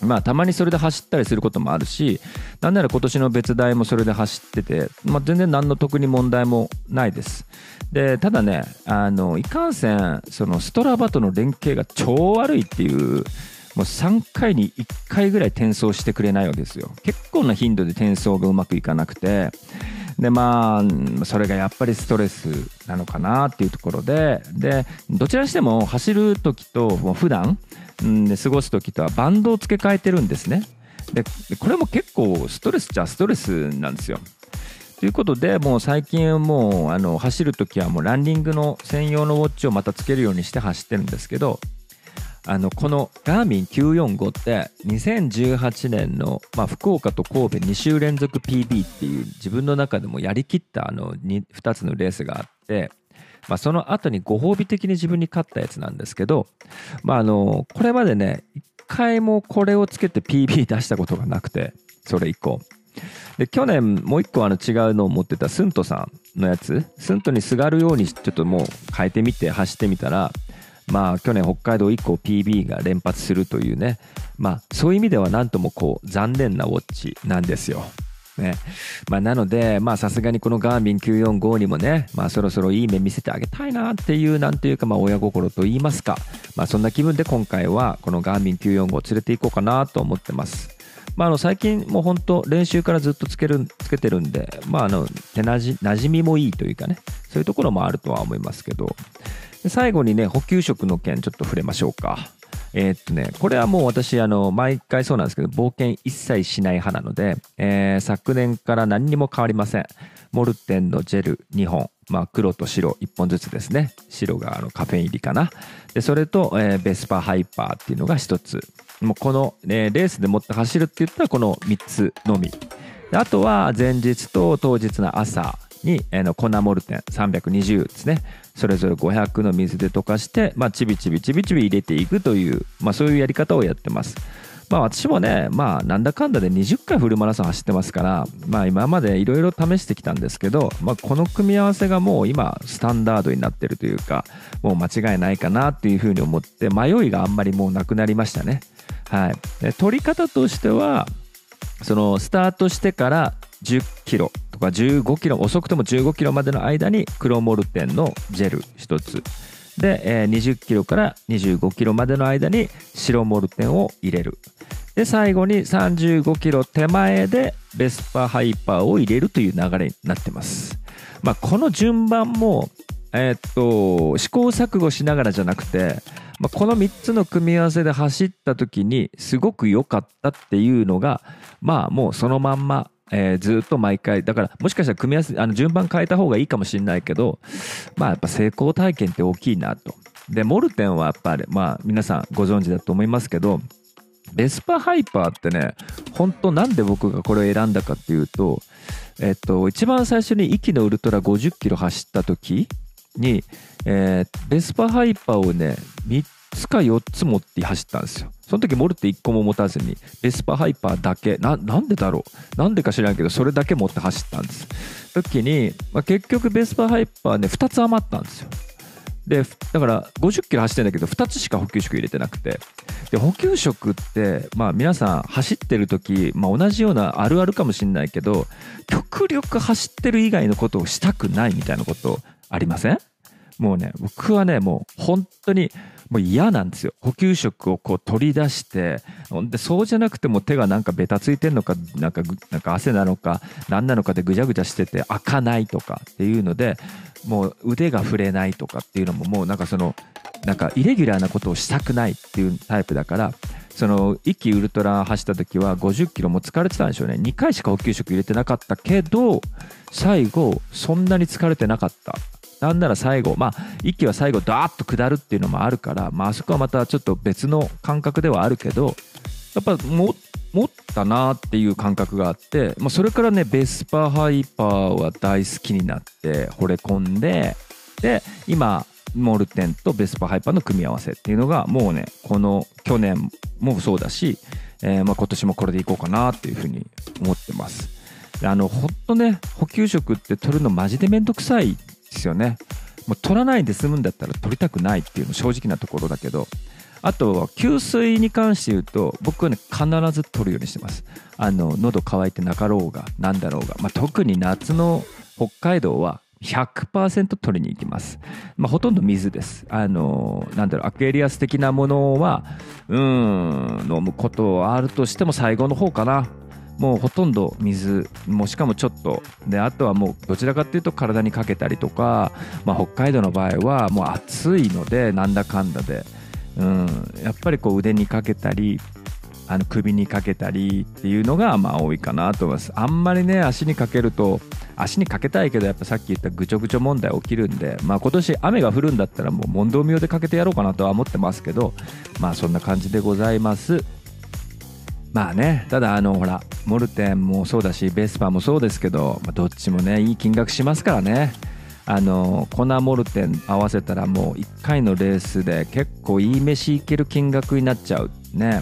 まあ、たまにそれで走ったりすることもあるし、なんなら今年の別大もそれで走ってて、まあ、全然何の特に問題もないです。でただね、あのいかんせんそのストラバとの連携が超悪いっていう、もうさんかいにいっかいぐらい転送してくれないわけですよ。結構な頻度で転送がうまくいかなくて、でまあそれがやっぱりストレスなのかなっていうところで、でどちらにしても走る時ともう普段、うん、で過ごす時とはバンドを付け替えてるんですね。でこれも結構ストレスじゃストレスなんですよ。ということでもう最近もうあの走る時はもうランニングの専用のウォッチをまたつけるようにして走ってるんですけど、あのこのガーミンきゅうよんごってにせんじゅうはちねんの、まあ、福岡と神戸に週連続 ピービー っていう自分の中でもやりきったあの 2, 2つのレースがあって、まあ、その後にご褒美的に自分に勝ったやつなんですけど、まあ、あのこれまでねいっかいもこれをつけて ピービー 出したことがなくて、それ以降で去年もう一個あの違うのを持ってたスントさんのやつ、スントにすがるようにちょっともう変えてみて走ってみたら、まあ去年北海道以降 ピービー が連発するというね、まあそういう意味ではなんともこう残念なウォッチなんですよ。ねまあ、なのでまあさすがにこのガーミンきゅうよんごにもね、まあ、そろそろいい目見せてあげたいなっていうなんていうかまあ親心と言いますか、まあ、そんな気分で今回はこのガーミンきゅうよんごを連れていこうかなと思ってます。まあ、あの最近もう本当練習からずっとつける、つけてるんで、まあ、あの手なじ、馴染みもいいというかね、そういうところもあるとは思いますけど、で最後にね補給食の件ちょっと触れましょうか。えー、っとねこれはもう私あの毎回そうなんですけど冒険一切しない派なので、えー、昨年から何にも変わりません。モルテンのジェルにほん、まあ、黒と白いっぽんずつですね。白があのカフェイン入りかな。でそれと、えー、ベスパハイパーっていうのがひとつ。もうこの、ね、レースで持って走るって言ったらこのみっつのみで、あとは前日と当日の朝に粉モルテンさんびゃくにじゅうですね、それぞれごひゃくの水で溶かして、まあ、ちびちびちびちび入れていくという、まあ、そういうやり方をやってます。まあ、私もね、まあ、なんだかんだでにじゅっかいフルマラソン走ってますから、まあ、今までいろいろ試してきたんですけど、まあ、この組み合わせがもう今スタンダードになってるというか、もう間違いないかなっていうふうに思って、迷いがあんまりもうなくなりましたね。はい、で取り方としてはそのスタートしてからじゅっキロとかじゅうごキロ、遅くともじゅうごキロまでの間に黒モルテンのジェルひとつで、にじゅっキロからにじゅうごキロまでの間に白モルテンを入れる。で最後にさんじゅうごキロ手前でベスパハイパーを入れるという流れになってます。まあ、この順番も、えー、っと試行錯誤しながらじゃなくて、まあ、このみっつの組み合わせで走った時にすごく良かったっていうのが、まあもうそのまんま、えー、ずっと毎回だから、もしかしたら組み合わせあの順番変えた方がいいかもしれないけど、まあやっぱ成功体験って大きいなと。でモルテンはやっぱりまあ皆さんご存知だと思いますけど、ベスパハイパーってね、本当なんで僕がこれを選んだかっていうと、えっと一番最初に息のウルトラごじゅっキロ走った時に、えー、ベスパハイパーをねみっつかよっつ持って走ったんですよ。その時モルテいっこも持たずにベスパハイパーだけ な, なんでだろうなんでか知らんけど、それだけ持って走ったんです。時に、まあ、結局ベスパハイパーねふたつ余ったんですよ。でだからごじゅっキロ走ってんだけどふたつしか補給食入れてなくて、で補給食って、まあ、皆さん走ってる時、まあ、同じようなあるあるかもしれないけど、極力走ってる以外のことをしたくないみたいなことありません？もうね僕はねもう本当にもう嫌なんですよ。補給食をこう取り出して、でそうじゃなくても手がなんかベタついてんのかなんかなんか汗なのか何なのかでぐちゃぐちゃしてて開かないとかっていうので、もう腕が触れないとかっていうのも、もうなんかそのなんかイレギュラーなことをしたくないっていうタイプだから、その息ウルトラ走った時はごじゅっキロも疲れてたんでしょうね。にかいしか補給食入れてなかったけど、最後そんなに疲れてなかった。なんなら最後、まあ、息は最後ダーッと下るっていうのもあるから、まあ、あそこはまたちょっと別の感覚ではあるけど、やっぱ持ったなっていう感覚があって、まあ、それからねベスパーハイパーは大好きになって惚れ込んで、で今モルテンとベスパーハイパーの組み合わせっていうのがもうね、この去年もそうだし、えー、まあ今年もこれでいこうかなっていうふうに思ってます。あのほんとね補給食って取るのマジでめんどくさいですよね。もう取らないで済むんだったら取りたくないっていうの正直なところだけど、あとは給水に関して言うと僕はね必ず取るようにしてます。あの喉乾いてなかろうがなんだろうが、まあ、特に夏の北海道はひゃくパーセント 取りに行きます。まあ、ほとんど水です。あのー、なんだろう、アクエリアス的なものは、うーん、飲むことはあるとしても最後の方かな。もうほとんど水もしかもちょっとで、あとはもうどちらかっていうと体にかけたりとか、まあ、北海道の場合はもう暑いのでなんだかんだで、うん、やっぱりこう腕にかけたりあの首にかけたりっていうのがまあ多いかなと思います。あんまりね足にかけると、足にかけたいけどやっぱさっき言ったぐちょぐちょ問題起きるんで、まあ、今年雨が降るんだったらもう問答無用でかけてやろうかなとは思ってますけど、まあそんな感じでございます。まあね、ただあのほらモルテンもそうだしベスパもそうですけど、どっちもねいい金額しますからね。あのコナモルテン合わせたらもういっかいのレースで結構いい飯いける金額になっちゃうね。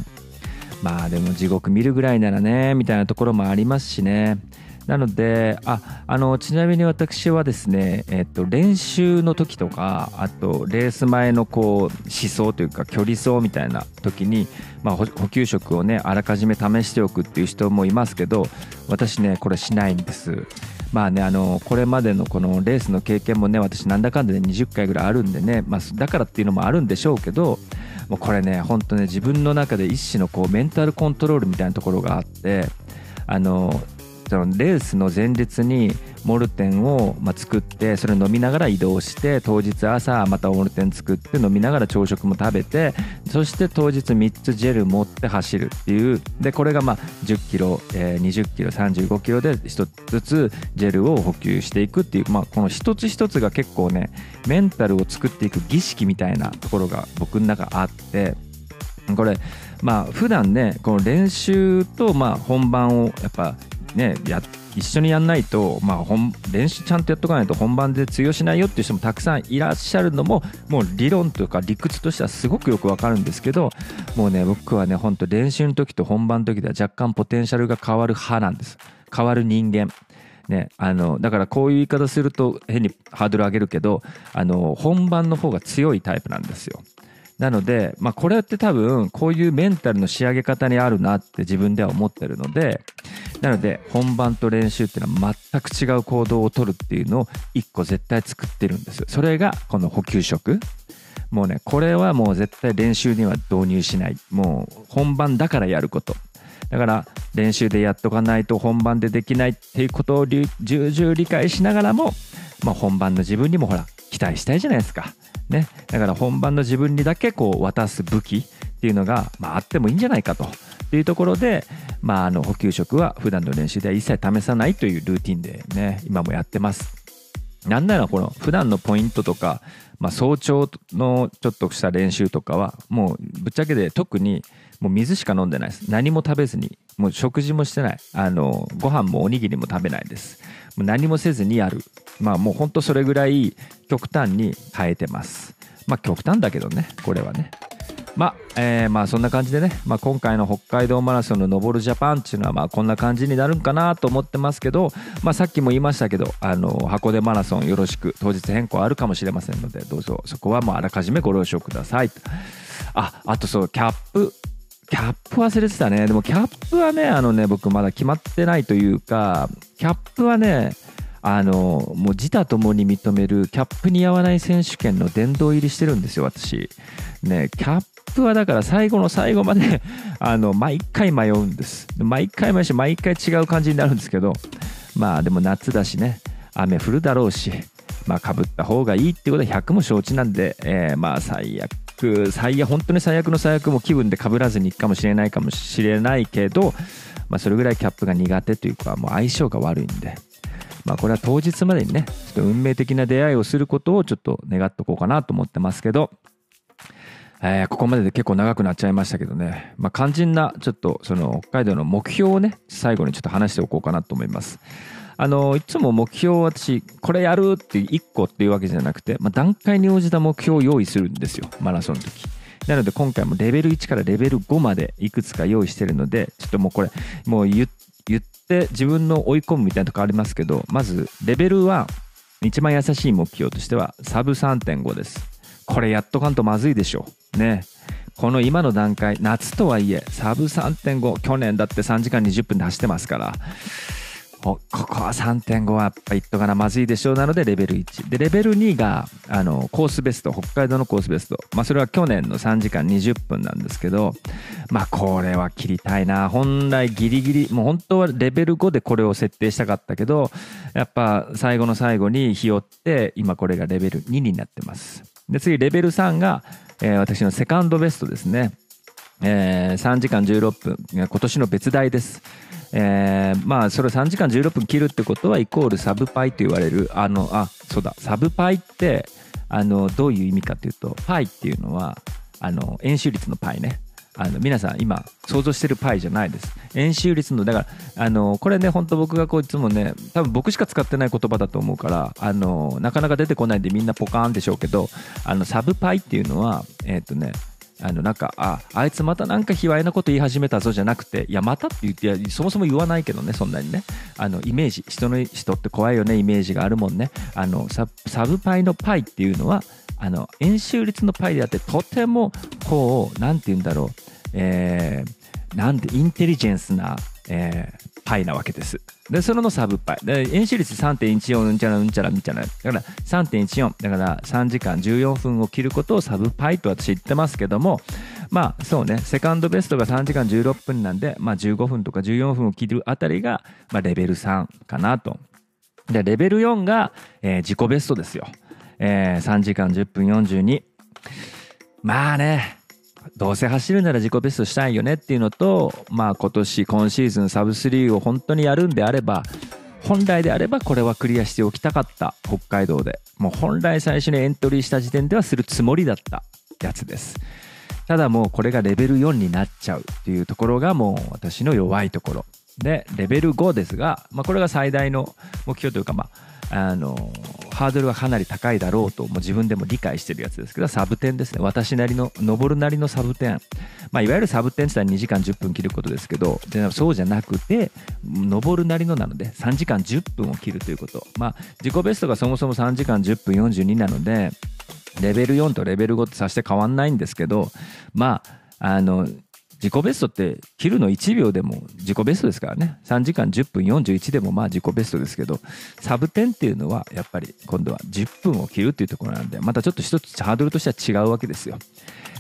まあでも地獄見るぐらいならねみたいなところもありますしね。なのでああのちなみに私はですね、えっと、練習の時とかあとレース前のこう思想というか距離走みたいな時に、まあ、補給食をねあらかじめ試しておくっていう人もいますけど、私ねこれしないんです。まあね、あのこれまでのこのレースの経験もね私なんだかんだでにじゅっかいぐらいあるんでね、まあ、だからっていうのもあるんでしょうけど、もうこれね本当ね自分の中で一種のこうメンタルコントロールみたいなところがあって、あのレースの前日にモルテンをまあ作って、それ飲みながら移動して、当日朝またモルテン作って飲みながら朝食も食べて、そして当日みっつジェル持って走るっていう。でこれがまあじゅっキロ、えー、にじゅっキロさんじゅうごキロでひとつずつジェルを補給していくっていう、まあこの一つ一つが結構ねメンタルを作っていく儀式みたいなところが僕の中あって、これまあ普段ねこの練習とまあ本番をやっぱね、や一緒にやんないと、まあ、本練習ちゃんとやっとかないと本番で通用しないよっていう人もたくさんいらっしゃるのも、もう理論というか理屈としてはすごくよくわかるんですけど、もうね僕はね本当練習の時と本番の時では若干ポテンシャルが変わる派なんです。変わる人間ね、あのだからこういう言い方すると変にハードル上げるけど、あの本番の方が強いタイプなんですよ。なので、まあ、これって多分こういうメンタルの仕上げ方にあるなって自分では思ってるので、なので本番と練習っていうのは全く違う行動をとるっていうのをいっこ絶対作ってるんです。それがこの補給食。もうねこれはもう絶対練習には導入しない、もう本番だからやることだから、練習でやっとかないと本番でできないっていうことを重々理解しながらも、まあ、本番の自分にもほら期待したいじゃないですかね。だから本番の自分にだけこう渡す武器っていうのが、まあ、あってもいいんじゃないかというところで、まあ、あの補給食は普段の練習では一切試さないというルーティンでね今もやってます。なんならこの普段のポイントとか、まあ、早朝のちょっとした練習とかはもうぶっちゃけで特にもう水しか飲んでないです。何も食べずに、もう食事もしてない、あのご飯もおにぎりも食べないです。もう何もせずにやる、まあもうほんとそれぐらい極端に変えてます。まあ極端だけどねこれはね。まあ、えー、まあそんな感じでね、まあ、今回の北海道マラソンの登るジャパンっていうのはまあこんな感じになるんかなと思ってますけど、まあ、さっきも言いましたけど、あの箱根マラソンよろしく、当日変更あるかもしれませんので、どうぞそこはもうあらかじめご了承ください。あ、あとそうキャップキャップ忘れてたね。でもキャップはねあのね僕まだ決まってないというか、キャップはねあのもう自他ともに認めるキャップに合わない選手権の殿堂入りしてるんですよ私ね。キャップはだから最後の最後まであの毎回迷うんです。毎回迷うし毎回違う感じになるんですけど、まあでも夏だしね雨降るだろうし、まあ、かぶった方がいいってことはひゃくも承知なんで、えー、まあ最悪最悪本当に最悪の最悪も気分で被らずにいくかもしれないかもしれないけど、まあ、それぐらいキャップが苦手というかもう相性が悪いんで、まあ、これは当日までにねちょっと運命的な出会いをすることをちょっと願っとこうかなと思ってますけど、えー、ここまでで結構長くなっちゃいましたけどね、まあ、肝心なちょっとその北海道の目標をね最後にちょっと話しておこうかなと思います。あのいつも目標を私これやるっていっこっていうわけじゃなくて、まあ、段階に応じた目標を用意するんですよマラソンの時。なので今回もレベルいちからレベルごまでいくつか用意してるので、ちょっともうこれもう 言, 言って自分の追い込むみたいなとこありますけど、まずレベルいち一番優しい目標としてはサブ さんてんご です。これやっとかんとまずいでしょね。この今の段階夏とはいえサブ さんてんご 去年だってさんじかんにじゅっぷんで走ってますから、ここは さんてんご はやっぱいっとかなまずいでしょう。なのでレベルいちで、レベルにがあのコースベスト、北海道のコースベスト、まあ、それは去年のさんじかんにじゅっぷんなんですけど、まあこれは切りたいな。本来ギリギリもう本当はレベルごでこれを設定したかったけど、やっぱ最後の最後にひよって今これがレベルにになってます。で次レベルさんが、えー、私のセカンドベストですね、えー、さんじかんじゅうろっぷん、今年の別題です。えー、まあそれさんじかんじゅうろっぷん切るってことはイコールサブパイと言われる、あのあそうだサブパイってあのどういう意味かというと、パイっていうのはあの円周率のパイね。あの皆さん今想像してるパイじゃないです。円周率のだからあのこれね、本当僕がこういつもね、多分僕しか使ってない言葉だと思うからあのなかなか出てこないんでみんなポカーンでしょうけど、あのサブパイっていうのはえっとねあのなんか あ, あいつまたなんか卑猥なこと言い始めたぞじゃなくて、いやまたって言って、いやそもそも言わないけどね、そんなにね、あのイメージ、人の人って怖いよね、イメージがあるもんね。あの サ, サブパイのパイっていうのはあの円周率のパイであって、とてもこうなんて言うんだろう、えー、なんてインテリジェンスな、えー、パイなわけです。でそれのサブパイで円周率 さんてんいちよん うんちゃらうんちゃらみたいな、だから さんてんいちよん だからさんじかんじゅうよんぷんを切ることをサブパイと私言ってますけども、まあそうね、セカンドベストがさんじかんじゅうろっぷんなんで、まあ、じゅうごふんとかじゅうよんぷんを切るあたりが、まあ、レベルさんかなと。でレベルよんが、えー、自己ベストですよ、えー、さんじかんじゅっぷんよんじゅうに。まあね、どうせ走るなら自己ベストしたいよねっていうのと、まあ今年今シーズンサブスリーを本当にやるんであれば、本来であればこれはクリアしておきたかった北海道で、もう本来最初にエントリーした時点ではするつもりだったやつです。ただもうこれがレベルよんになっちゃうっていうところがもう私の弱いところで、レベルごですが、まあ、これが最大の目標というか、まああのハードルはかなり高いだろうともう自分でも理解してるやつですけど、サブテンですね。私なりの登るなりのサブテン、まあ、いわゆるサブテンって言ったらにじかんじゅっぷん切ることですけど、でそうじゃなくて登るなりのなのでさんじかんじゅっぷんを切るということ、まあ、自己ベストがそもそもさんじかんじゅっぷんよんじゅうになので、レベルよんとレベルごってさして変わんないんですけど、まああの自己ベストって切るのいちびょうでも自己ベストですからね。さんじかんじゅっぷんよんじゅういちでもまあ自己ベストですけど、サブテンっていうのはやっぱり今度はじゅっぷんを切るっていうところなんで、またちょっと一つハードルとしては違うわけですよ。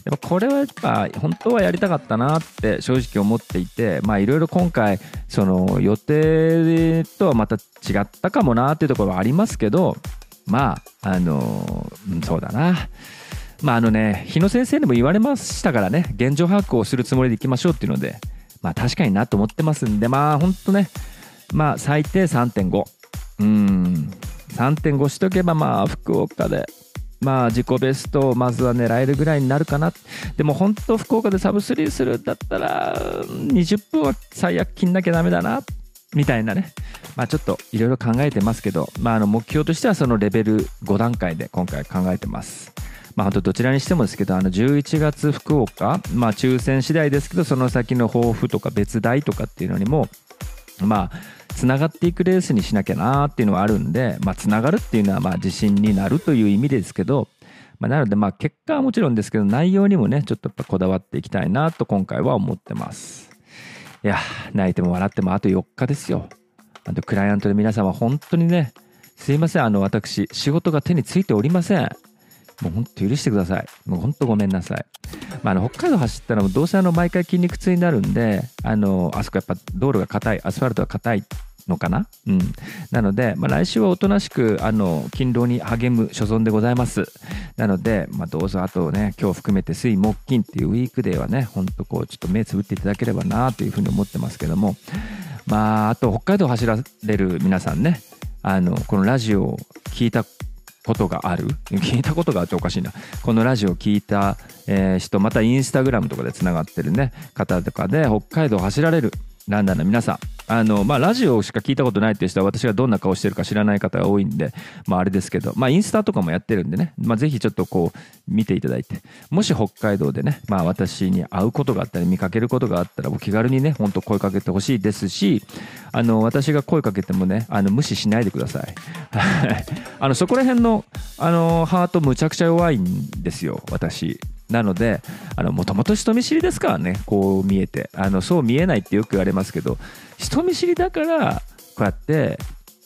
でもこれはやっぱ本当はやりたかったなって正直思っていて、まあいろいろ今回その予定とはまた違ったかもなっていうところはありますけど、まああのそうだな。まああのね、日野先生でも言われましたからね、現状把握をするつもりでいきましょうっていうので、まあ確かになと思ってますんで、まあほんとね、まあ最低 さんてんご、うん さんてんご しとけば、まあ福岡でまあ自己ベストをまずは狙えるぐらいになるかな。でもほんと福岡でサブスリーするんだったらにじゅっぷんは最悪切んなきゃダメだなみたいなね、まあ、ちょっといろいろ考えてますけど、まあ、あの目標としてはそのレベルご段階で今回考えてます。まあ、本当どちらにしてもですけど、あのじゅういちがつ福岡、まあ、抽選次第ですけど、その先の抱負とか別題とかっていうのにもまあつながっていくレースにしなきゃなーっていうのはあるんで、まあ、つながるっていうのはまあ自信になるという意味ですけど、まあ、なのでまあ結果はもちろんですけど、内容にもねちょっとやっぱこだわっていきたいなと今回は思ってます。いや泣いても笑ってもあとよっかですよ。あとクライアントの皆様本当にねすいません、あの私仕事が手についておりません。もう本当許してください。もう本当ごめんなさい。まあ、あの北海道走ったらもうどうせあの毎回筋肉痛になるんで、あのあそこやっぱ道路が硬い、アスファルトが硬いのかな、うん、なので、まあ、来週はおとなしくあの勤労に励む所存でございます。なので、まあ、どうぞあとね今日含めて水木金っていうウィークデーはね、ほんとこうちょっと目つぶっていただければなというふうに思ってますけども、まああと北海道走られる皆さんね、あのこのラジオを聞いたことがある聞いたことがあっておかしいな、このラジオを聞いた、えー、人、またインスタグラムとかでつながってるね方とかで北海道を走られるランナーの皆さん、あの、まあ、ラジオしか聞いたことないっていう人は私がどんな顔してるか知らない方が多いんで、まあ、あれですけど、まあ、インスタとかもやってるんでね、まあ、ぜひちょっとこう見ていただいて、もし北海道でね、まあ、私に会うことがあったり見かけることがあったらお気軽にね本当声かけてほしいですし、あの私が声かけてもねあの無視しないでくださいあのそこら辺の、あのハートむちゃくちゃ弱いんですよ私。なのでもともと人見知りですからね、こう見えて、あのそう見えないってよく言われますけど、人見知りだからうやって、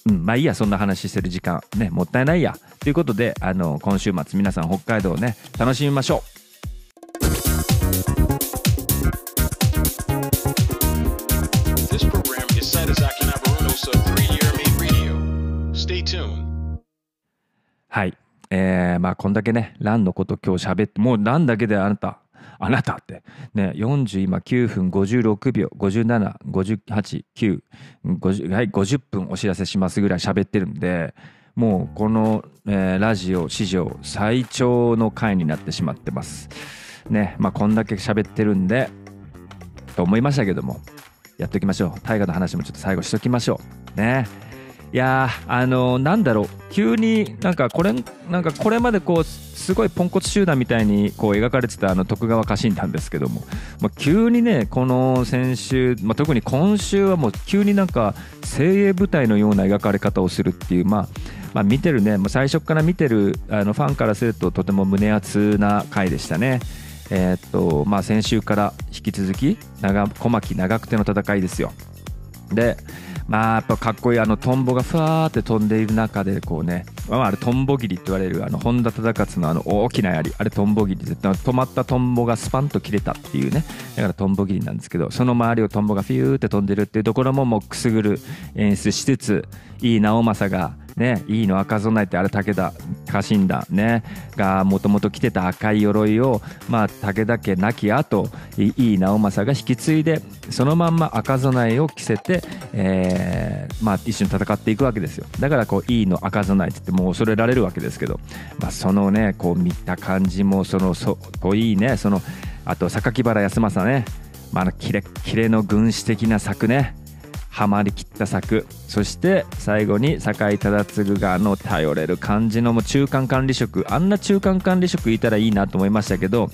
うん、まあいいや、そんな話してる時間ね、もったいないやということで、あの今週末皆さん北海道をね楽しみましょう。はい、えー、まあこんだけねランのこと今日喋って、もうランだけであなたあなたってね、よんじゅう今きゅうふんごじゅうろくびょうごじゅうななごじゅうはちきゅう、ごじゅう、はい、ごじゅっぷんお知らせしますぐらい喋ってるんで、もうこの、えー、ラジオ史上最長の回になってしまってますね。まあこんだけ喋ってるんでと思いましたけども、やっておきましょう。大河の話もちょっと最後しときましょうね。いやー、あのー、なんだろう、急になんかこれなんかこれまでこうすごいポンコツ集団みたいにこう描かれてたあの徳川家臣団ですけども、まあ、急にねこの先週、まあ、特に今週はもう急になんか精鋭部隊のような描かれ方をするっていう、まあ、まあ見てるね、最初から見てるあのファンからするととても胸熱な回でしたね。えーっとまあ、先週から引き続き長小牧長久手の戦いですよ。でまあやっぱかっこいいあのトンボがふわーって飛んでいる中でこうね、まあ、あれトンボ切りって言われるあの本田忠勝のあの大きな槍、あれトンボ切り、絶対止まったトンボがスパンと切れたっていうね、だからトンボ切りなんですけど、その周りをトンボがフィューって飛んでるっていうところももうくすぐる演出しつつ、井伊直政がね、井伊の赤備えってあれ武田家臣団ねがもともと着てた赤い鎧を、まあ、武田家亡き後井伊直政が引き継いでそのまんま赤備えを着せて、えーまあ、一緒に戦っていくわけですよ。だからこう井伊の赤備えって言ってもう恐れられるわけですけど、まあ、そのねこう見た感じもそのそといいね、そのあと榊原康政ね、まあ、あのキレッキレの軍師的な策ね、はまりきった策、そして最後に酒井忠次があの頼れる感じのもう中間管理職、あんな中間管理職いたらいいなと思いましたけど、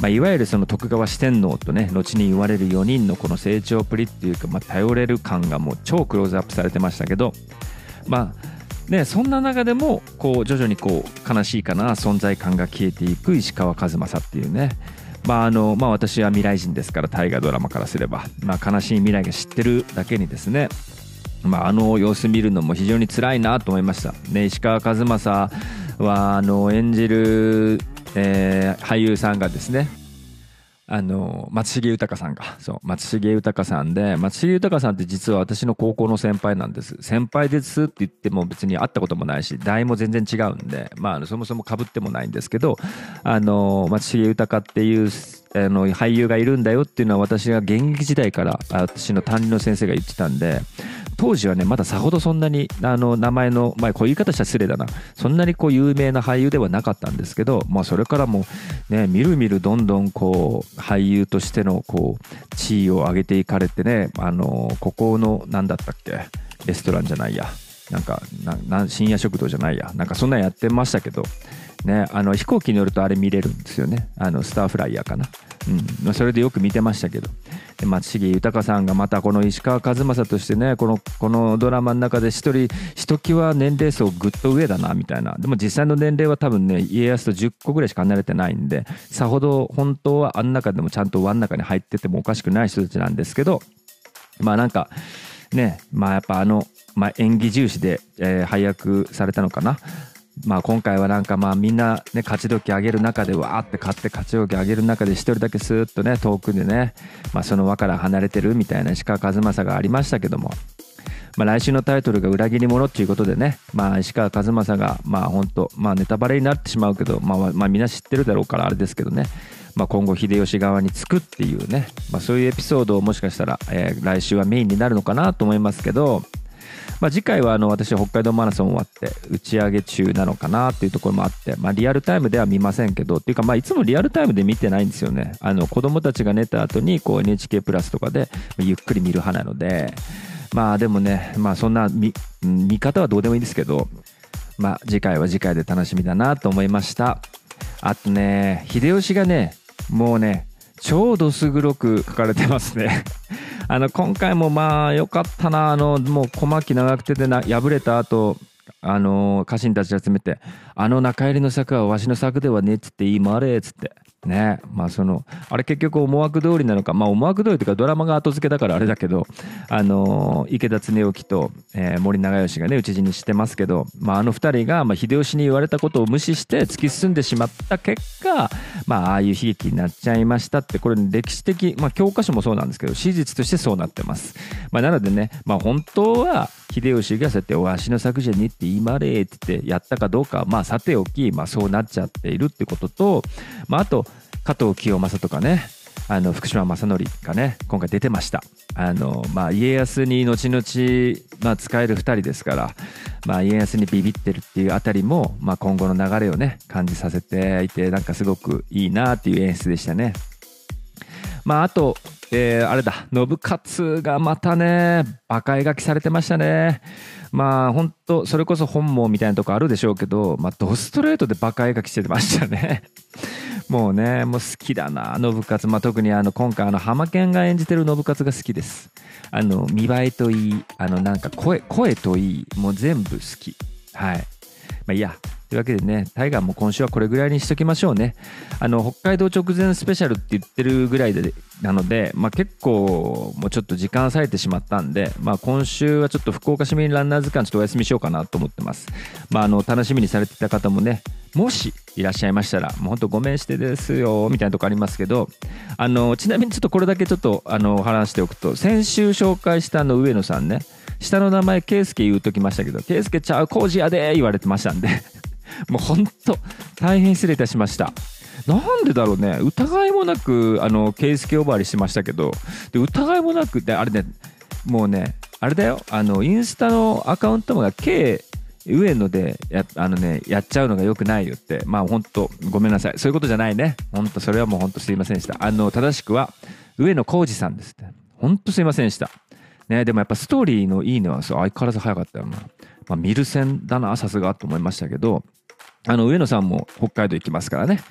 まあ、いわゆるその徳川四天王とね後に言われるよにんのこの成長プリっていうか、まあ、頼れる感がもう超クローズアップされてましたけど、まあね、そんな中でもこう徐々にこう悲しいかな存在感が消えていく石川数正っていうね、まああのまあ、私は未来人ですから大河ドラマからすれば、まあ、悲しい未来が知ってるだけにですね、まあ、あの様子見るのも非常に辛いなと思いました、ね、石川数正はあの演じる、えー、俳優さんがですね、あの松重豊さんがそう松重豊さんで、松重豊さんって実は私の高校の先輩なんです。先輩ですって言っても別に会ったこともないし代も全然違うんで、まあ、そもそも被ってもないんですけど、あの松重豊っていうあの俳優がいるんだよっていうのは私が現役時代から私の担任の先生が言ってたんで、当時はねまださほどそんなにあの名前の、まあ、こういう言い方したら失礼だな、そんなにこう有名な俳優ではなかったんですけど、まあ、それからもうねみるみるどんどんこう俳優としてのこう地位を上げていかれてね、あのここの何だったっけレストランじゃないやなんかな深夜食堂じゃないやなんかそんなやってましたけど、ね、あの飛行機に乗るとあれ見れるんですよね、あのスターフライヤーかな、うん、それでよく見てましたけど、で松重豊さんがまたこの石川数正としてねこの、このドラマの中で一人ひときわ年齢層ぐっと上だなみたいな、でも実際の年齢は多分ね家康とじゅっこぐらいしか離れてないんで、さほど本当はあん中でもちゃんと輪の中に入っててもおかしくない人たちなんですけど、まあなんかね、まあやっぱあの、まあ、演技重視で、えー、配役されたのかな。まあ今回はなんかまあみんなね勝ち時上げる中でわーって勝って勝ち時上げる中で一人だけスーッとね遠くでね、まあその輪から離れてるみたいな石川数正がありましたけども、まあ来週のタイトルが裏切り者っていうことでね、まあ石川数正がまあ本当まあネタバレになってしまうけど、まあまあみんな知ってるだろうからあれですけどね、まあ今後秀吉側につくっていうね、まあそういうエピソードをもしかしたらえ来週はメインになるのかなと思いますけど、まあ、次回はあの私北海道マラソン終わって打ち上げ中なのかなっていうところもあって、まあ、リアルタイムでは見ませんけどっていうか、まあいつもリアルタイムで見てないんですよね。あの子供たちが寝た後にこう エヌエイチケー プラスとかでゆっくり見る派なので、まあでもね、まあそんな 見, 見方はどうでもいいですけど、まあ次回は次回で楽しみだなと思いました。あとね秀吉がねもうね超どす黒く書かれてますねあの今回もまあ良かったな、あのもう小牧長久手でな敗れた後、あの家臣たち集めて「あの中入りの策はわしの策ではねえ」っつって「言い回れ」っつってね、まあそのあれ結局思惑通りなのか、まあ思惑通りというかドラマが後付けだからあれだけど、あのー、池田恒興と、えー、森長慶がね討ち死にしてますけど、まあ、あのふたりが、まあ、秀吉に言われたことを無視して突き進んでしまった結果、まあ、ああいう悲劇になっちゃいましたって、これ歴史的、まあ、教科書もそうなんですけど史実としてそうなってます、まあ、なのでね、まあ、本当は秀吉がそうやって「わしの作者に」って言いまれってやったかどうか、まあさておき、まあ、そうなっちゃっているってことと、まあ、あと加藤清正とかね、あの福島正則がね今回出てました。あのまあ、家康に後々、まあ、使えるふたりですから、まあ、家康にビビってるっていうあたりも、まあ、今後の流れをね感じさせていて、なんかすごくいいなっていう演出でしたね。まあ、あと、えー、あれだ、信雄がまたねバカ描きされてましたね。まあ本当それこそ本望みたいなとこあるでしょうけど、まあ、ドストレートでバカ描きしてましたね。もうね、もう好きだな信雄、まあ、特にあの今回あの浜県が演じてる信雄が好きです。あの見栄えといい、あのなんか 声, 声といい、もう全部好き。はい、まあ、いやというわけでね、タイガーも今週はこれぐらいにしときましょうね。あの北海道直前スペシャルって言ってるぐらいでなので、まあ、結構もうちょっと時間割いてしまったんで、まあ、今週はちょっと福岡市民ランナー図鑑ちょっとお休みしようかなと思ってます。まあ、あの楽しみにされていた方もね、もしいらっしゃいましたらもうほんとごめんしてですよみたいなとこありますけど、あのちなみにちょっとこれだけちょっとあの話しておくと、先週紹介したあの上野さんね、下の名前圭介言うときましたけど、圭介ちゃうコージやで言われてましたんでもうほんと大変失礼いたしました。なんでだろうね、疑いもなくあの圭介呼ばわりしてましたけど、で疑いもなくで、あれね、もうねあれだよ、あのインスタのアカウントもが K 上野で や, あの、ね、やっちゃうのがよくないよって、まあほんとごめんなさい、そういうことじゃないね、ほんとそれはもうほんとすいませんでした。あの正しくは上野浩二さんですって、ほんとすいませんでしたね。でもやっぱストーリーのいいねは相変わらず早かったよな、まあ、見る線だなさすがと思いましたけど、あの上野さんも北海道行きますからね、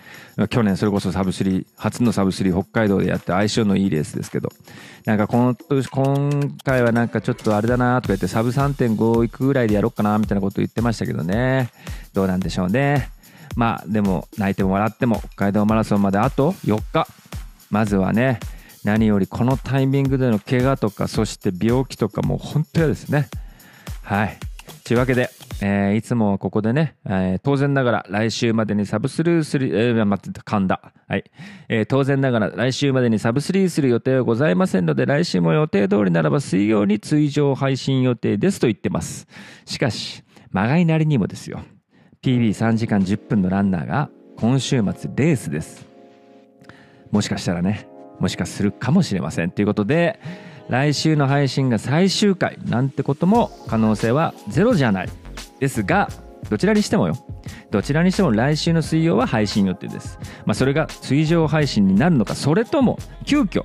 去年それこそサブスリー初のサブスリー北海道でやって相性のいいレースですけど、なんかこの今回はなんかちょっとあれだなとか言ってサブ さんてんご いくぐらいでやろうかなみたいなこと言ってましたけどね、どうなんでしょうね。まあでも泣いても笑っても北海道マラソンまであとよっか、まずはね何よりこのタイミングでの怪我とか、そして病気とかもう本当嫌ですね。はい。というわけで、えー、いつもここでね、えー、当然ながら来週までにサブスルーする、えー、待って噛んだ、はい、えー、当然ながら来週までにサブスリーする予定はございませんので、来週も予定通りならば水曜に通常配信予定ですと言ってます。しかし、まがいなりにもですよ、ピービーさんじかんじゅっぷんのランナーが今週末レースです。もしかしたらね、もしかするかもしれませんということで、来週の配信が最終回なんてことも可能性はゼロじゃないですが、どちらにしてもよどちらにしても来週の水曜は配信予定です。まあ、それが通常配信になるのか、それとも急遽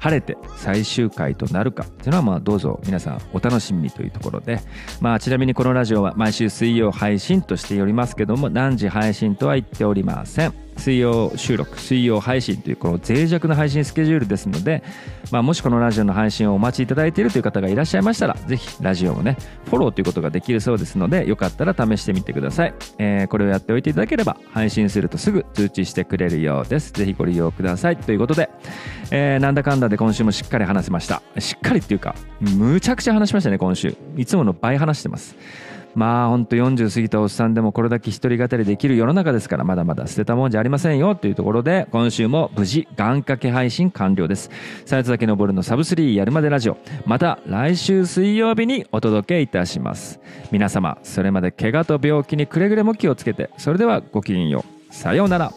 晴れて最終回となるかというのは、まあどうぞ皆さんお楽しみにというところで、まあちなみにこのラジオは毎週水曜配信としておりますけども、何時配信とは言っておりません。水曜収録水曜配信というこの脆弱な配信スケジュールですので、まあ、もしこのラジオの配信をお待ちいただいているという方がいらっしゃいましたら、ぜひラジオもねフォローということができるそうですので、よかったら試してみてください。えー、これをやっておいていただければ配信するとすぐ通知してくれるようです。ぜひご利用くださいということで、えー、なんだかんだで今週もしっかり話せました。しっかりっていうかむちゃくちゃ話しましたね。今週いつもの倍話してます。まあほんとよんじゅう過ぎたおっさんでもこれだけ一人語りできる世の中ですから、まだまだ捨てたもんじゃありませんよというところで、今週も無事願掛け配信完了です。斉藤昇のサブスリーやるまでラジオ、また来週水曜日にお届けいたします。皆様それまで怪我と病気にくれぐれも気をつけて、それではごきげんよう、さようなら。